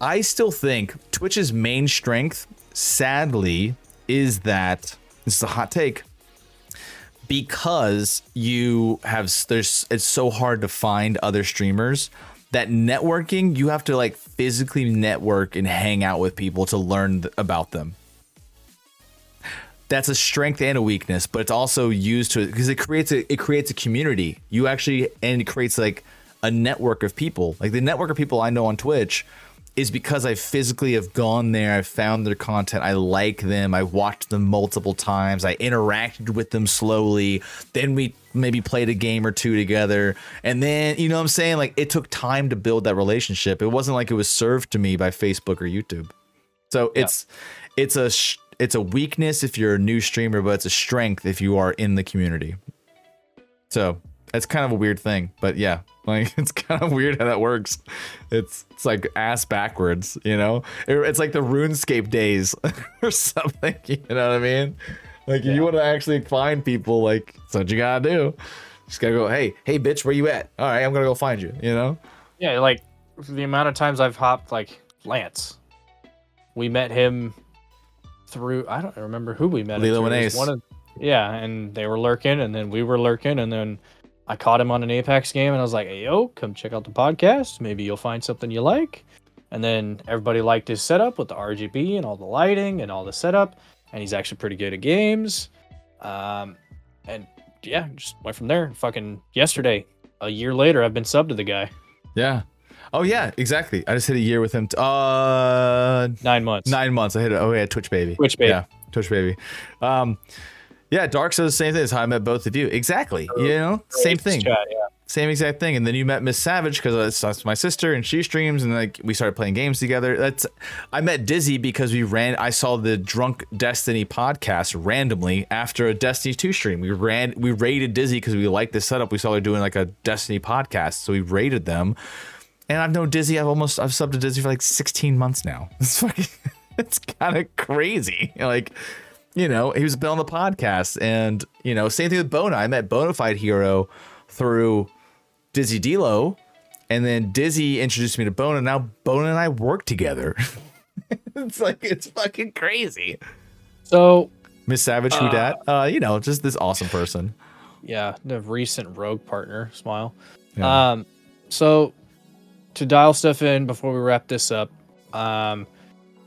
I still think Twitch's main strength, sadly, is that this is a hot take. Because you have there's it's so hard to find other streamers. That networking, you have to like physically network and hang out with people to learn th about them. That's a strength and a weakness, but it's also used to because it creates a it creates a community. You actually and it creates like a network of people. Like the network of people I know on Twitch is because I physically have gone there, I've found their content, I like them, I watched them multiple times, I interacted with them slowly, then we maybe played a game or two together, and then, you know what I'm saying? Like, it took time to build that relationship. It wasn't like it was served to me by Facebook or YouTube. So yeah. it's it's a sh it's a weakness if you're a new streamer, but it's a strength if you are in the community. So that's kind of a weird thing, but yeah, like it's kind of weird how that works. It's it's like ass backwards, you know. It, it's like the RuneScape days or something. You know what I mean? Like yeah. You want to actually find people, like that's what you gotta do. Just gotta go. Hey, hey, bitch, where you at? All right, I'm gonna go find you. You know? Yeah, like the amount of times I've hopped, like Lance. We met him through I don't remember who we met. Lilo and Ace. One of, yeah, and they were lurking, and then we were lurking, and then. I caught him on an Apex game, and I was like, hey, yo, come check out the podcast. Maybe you'll find something you like. And then everybody liked his setup with the R G B and all the lighting and all the setup. And he's actually pretty good at games. Um, and, yeah, just went from there. Fucking yesterday, a year later, I've been subbed to the guy. Yeah. Oh yeah, exactly. I just hit a year with him. T uh, nine months. Nine months. I hit it. Oh yeah, Twitch baby. Twitch baby. Yeah, Twitch baby. Um, yeah, Dark says the same thing. That's how I met both of you. Exactly. You know, same thing. Chat, yeah. Same exact thing. And then you met Miss Savage because that's my sister, and she streams, and like we started playing games together. That's I met Dizzy because we ran. I saw the Drunk Destiny podcast randomly after a Destiny two stream. We ran. We raided Dizzy because we liked the setup. We saw they're doing like a Destiny podcast, so we raided them. And I've known Dizzy. I've almost I've subbed to Dizzy for like sixteen months now. It's fucking. It's kind of crazy. Like, you know, he was been on the podcast, and you know, same thing with Bona. I met Bonafide Hero through Dizzy Dilo, and then Dizzy introduced me to Bona. Now Bona and I work together. It's like it's fucking crazy. So Miss Savage, who uh, dat? Uh, you know, just this awesome person. Yeah, the recent rogue partner smile. Yeah. Um, so. To dial stuff in before we wrap this up, um,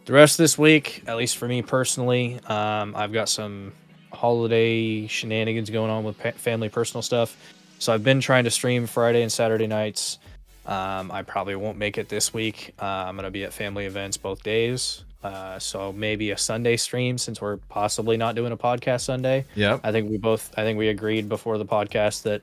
the rest of this week, at least for me personally, um, I've got some holiday shenanigans going on with pa family personal stuff. So I've been trying to stream Friday and Saturday nights. Um, I probably won't make it this week. Uh, I'm going to be at family events both days. Uh, so maybe a Sunday stream, since we're possibly not doing a podcast Sunday. Yeah, I think we both, I think we agreed before the podcast that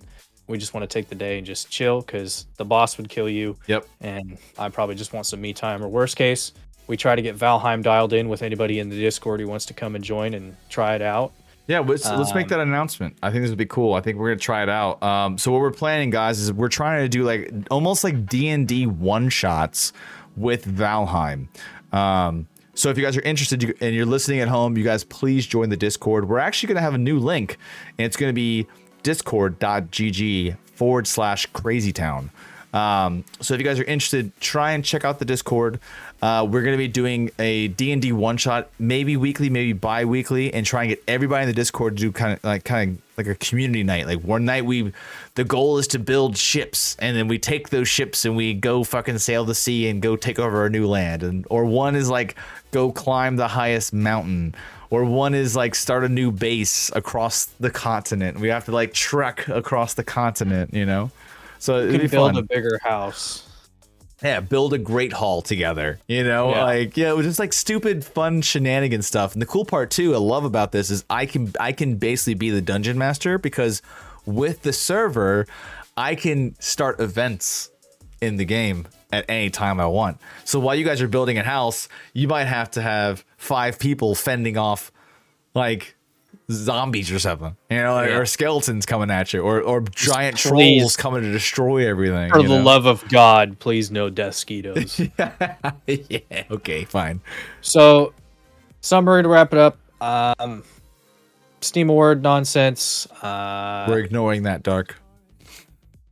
we just want to take the day and just chill, because the boss would kill you. Yep. And I probably just want some me time, or worst case, we try to get Valheim dialed in with anybody in the Discord who wants to come and join and try it out. Yeah, let's, um, let's make that announcement. I think this would be cool. I think we're going to try it out. Um, so what we're planning, guys, is we're trying to do like almost like D and D one-shots with Valheim. Um, so if you guys are interested and you're listening at home, you guys please join the Discord. We're actually going to have a new link, and it's going to be discord.gg forward slash crazytown. Um, so if you guys are interested, try and check out the Discord. Uh, we're going to be doing a D and D one-shot, maybe weekly, maybe bi-weekly, and try and get everybody in the Discord to do kind of like kind of like a community night. Like one night, we the goal is to build ships, and then we take those ships and we go fucking sail the sea and go take over a new land. And or one is like go climb the highest mountain. Or one is like start a new base across the continent. We have to like trek across the continent, you know? So it'd be fun. Build a bigger house. Yeah, build a great hall together, you know? Yeah. Like, yeah, it was just like stupid, fun shenanigan stuff. And the cool part too, I love about this is I can I can basically be the dungeon master, because with the server, I can start events in the game at any time I want. So while you guys are building a house, you might have to have five people fending off like zombies or something, you know, like, yeah. or skeletons coming at you, or or giant just trolls please. coming to destroy everything. For you know? the love of God, please no death mosquitoes. yeah. yeah. Okay, fine. So summary to wrap it up. Um, Steam Award nonsense. Uh, We're ignoring that, Dark.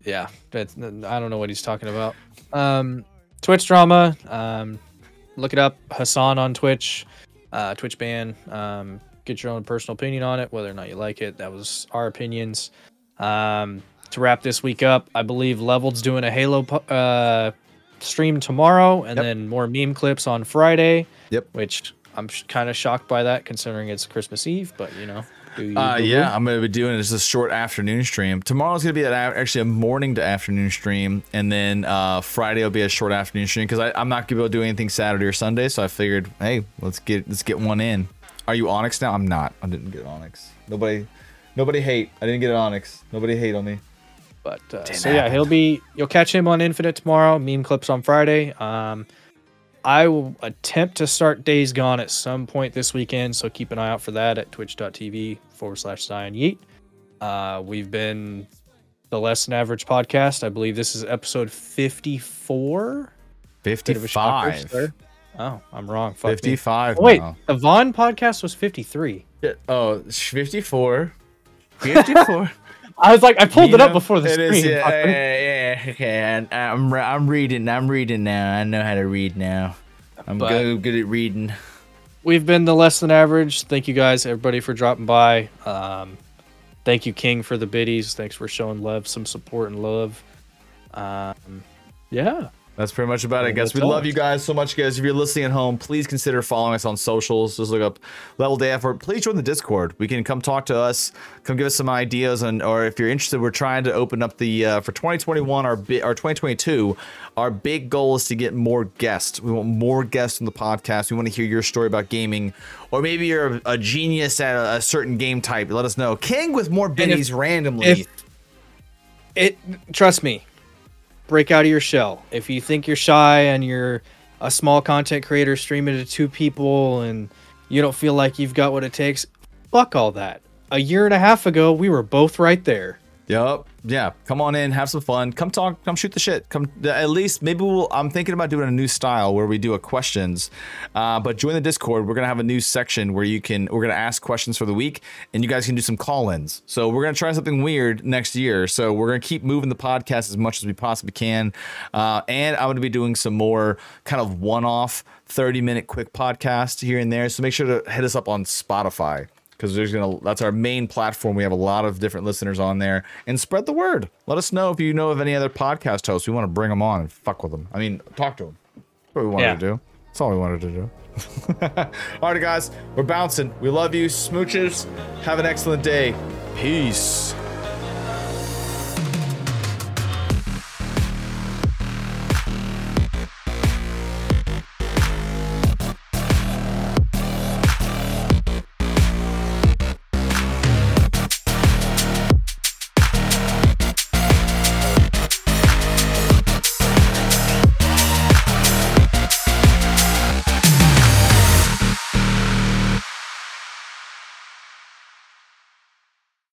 Yeah, that's, I don't know what he's talking about. Um, Twitch drama. Um, look it up. Hassan on Twitch. Uh, Twitch ban. Um, get your own personal opinion on it, whether or not you like it. That was our opinions. Um, to wrap this week up, I believe Leveled's doing a Halo uh, stream tomorrow, and yep. then more meme clips on Friday. Yep. Which I'm kind of shocked by that, considering it's Christmas Eve, but you know. Uh, yeah, I'm going to be doing this a short afternoon stream. Tomorrow's going to be an, actually a morning to afternoon stream. And then uh, Friday will be a short afternoon stream, because I'm not going to be able to do anything Saturday or Sunday. So I figured, hey, let's get let's get one in. Are you Onyx now? I'm not. I didn't get Onyx. Nobody nobody hate. I didn't get Onyx. Nobody hate on me. But uh, so, yeah, he'll be you'll catch him on Infinite tomorrow. Meme clips on Friday. Um, I will attempt to start Days Gone at some point this weekend, so keep an eye out for that at twitch.tv forward slash Zion Yeet. Uh, we've been the Less Than Average podcast. I believe this is episode fifty-four? fifty-five. Shocker, oh, I'm wrong. Fuck fifty-five. Oh, wait, now. The Vaughn podcast was fifty-three. Yeah, oh, fifty-four. fifty-four. I was like, I pulled you it know, up before the stream. Is, yeah, yeah, yeah, okay. And I'm I'm reading. I'm reading now. I know how to read now. I'm go, good at reading. We've been the Less Than Average. Thank you guys, everybody, for dropping by. Um, thank you, King, for the biddies. Thanks for showing love, some support and love. Um, yeah, That's pretty much about it, guys. We love you guys so much, guys. If you're listening at home, please consider following us on socials. Just look up Level Day Effort. Please join the Discord. We can come talk to us. Come give us some ideas, and or if you're interested, we're trying to open up the uh, for twenty twenty-one our bi- our twenty twenty-two. Our big goal is to get more guests. We want more guests on the podcast. We want to hear your story about gaming, or maybe you're a, a genius at a, a certain game type. Let us know. King with more bennies randomly. If it trust me. Break out of your shell. If you think you're shy and you're a small content creator streaming to two people and you don't feel like you've got what it takes, fuck all that. A year and a half ago, we were both right there. Yep. Yeah. Come on in, have some fun. Come talk. Come shoot the shit. Come at least maybe we'll. I'm thinking about doing a new style where we do a questions. Uh, but join the Discord. We're gonna have a new section where you can. We're gonna ask questions for the week, and you guys can do some call-ins. So we're gonna try something weird next year. So we're gonna keep moving the podcast as much as we possibly can. Uh, and I'm gonna be doing some more kind of one-off thirty-minute quick podcast here and there. So make sure to hit us up on Spotify. Because there's gonna that's our main platform. We have a lot of different listeners on there, and spread the word. Let us know if you know of any other podcast hosts. We want to bring them on and fuck with them. I mean, talk to them. That's what we wanted yeah. to do. That's all we wanted to do. All right, guys, we're bouncing. We love you, smooches. Have an excellent day. Peace.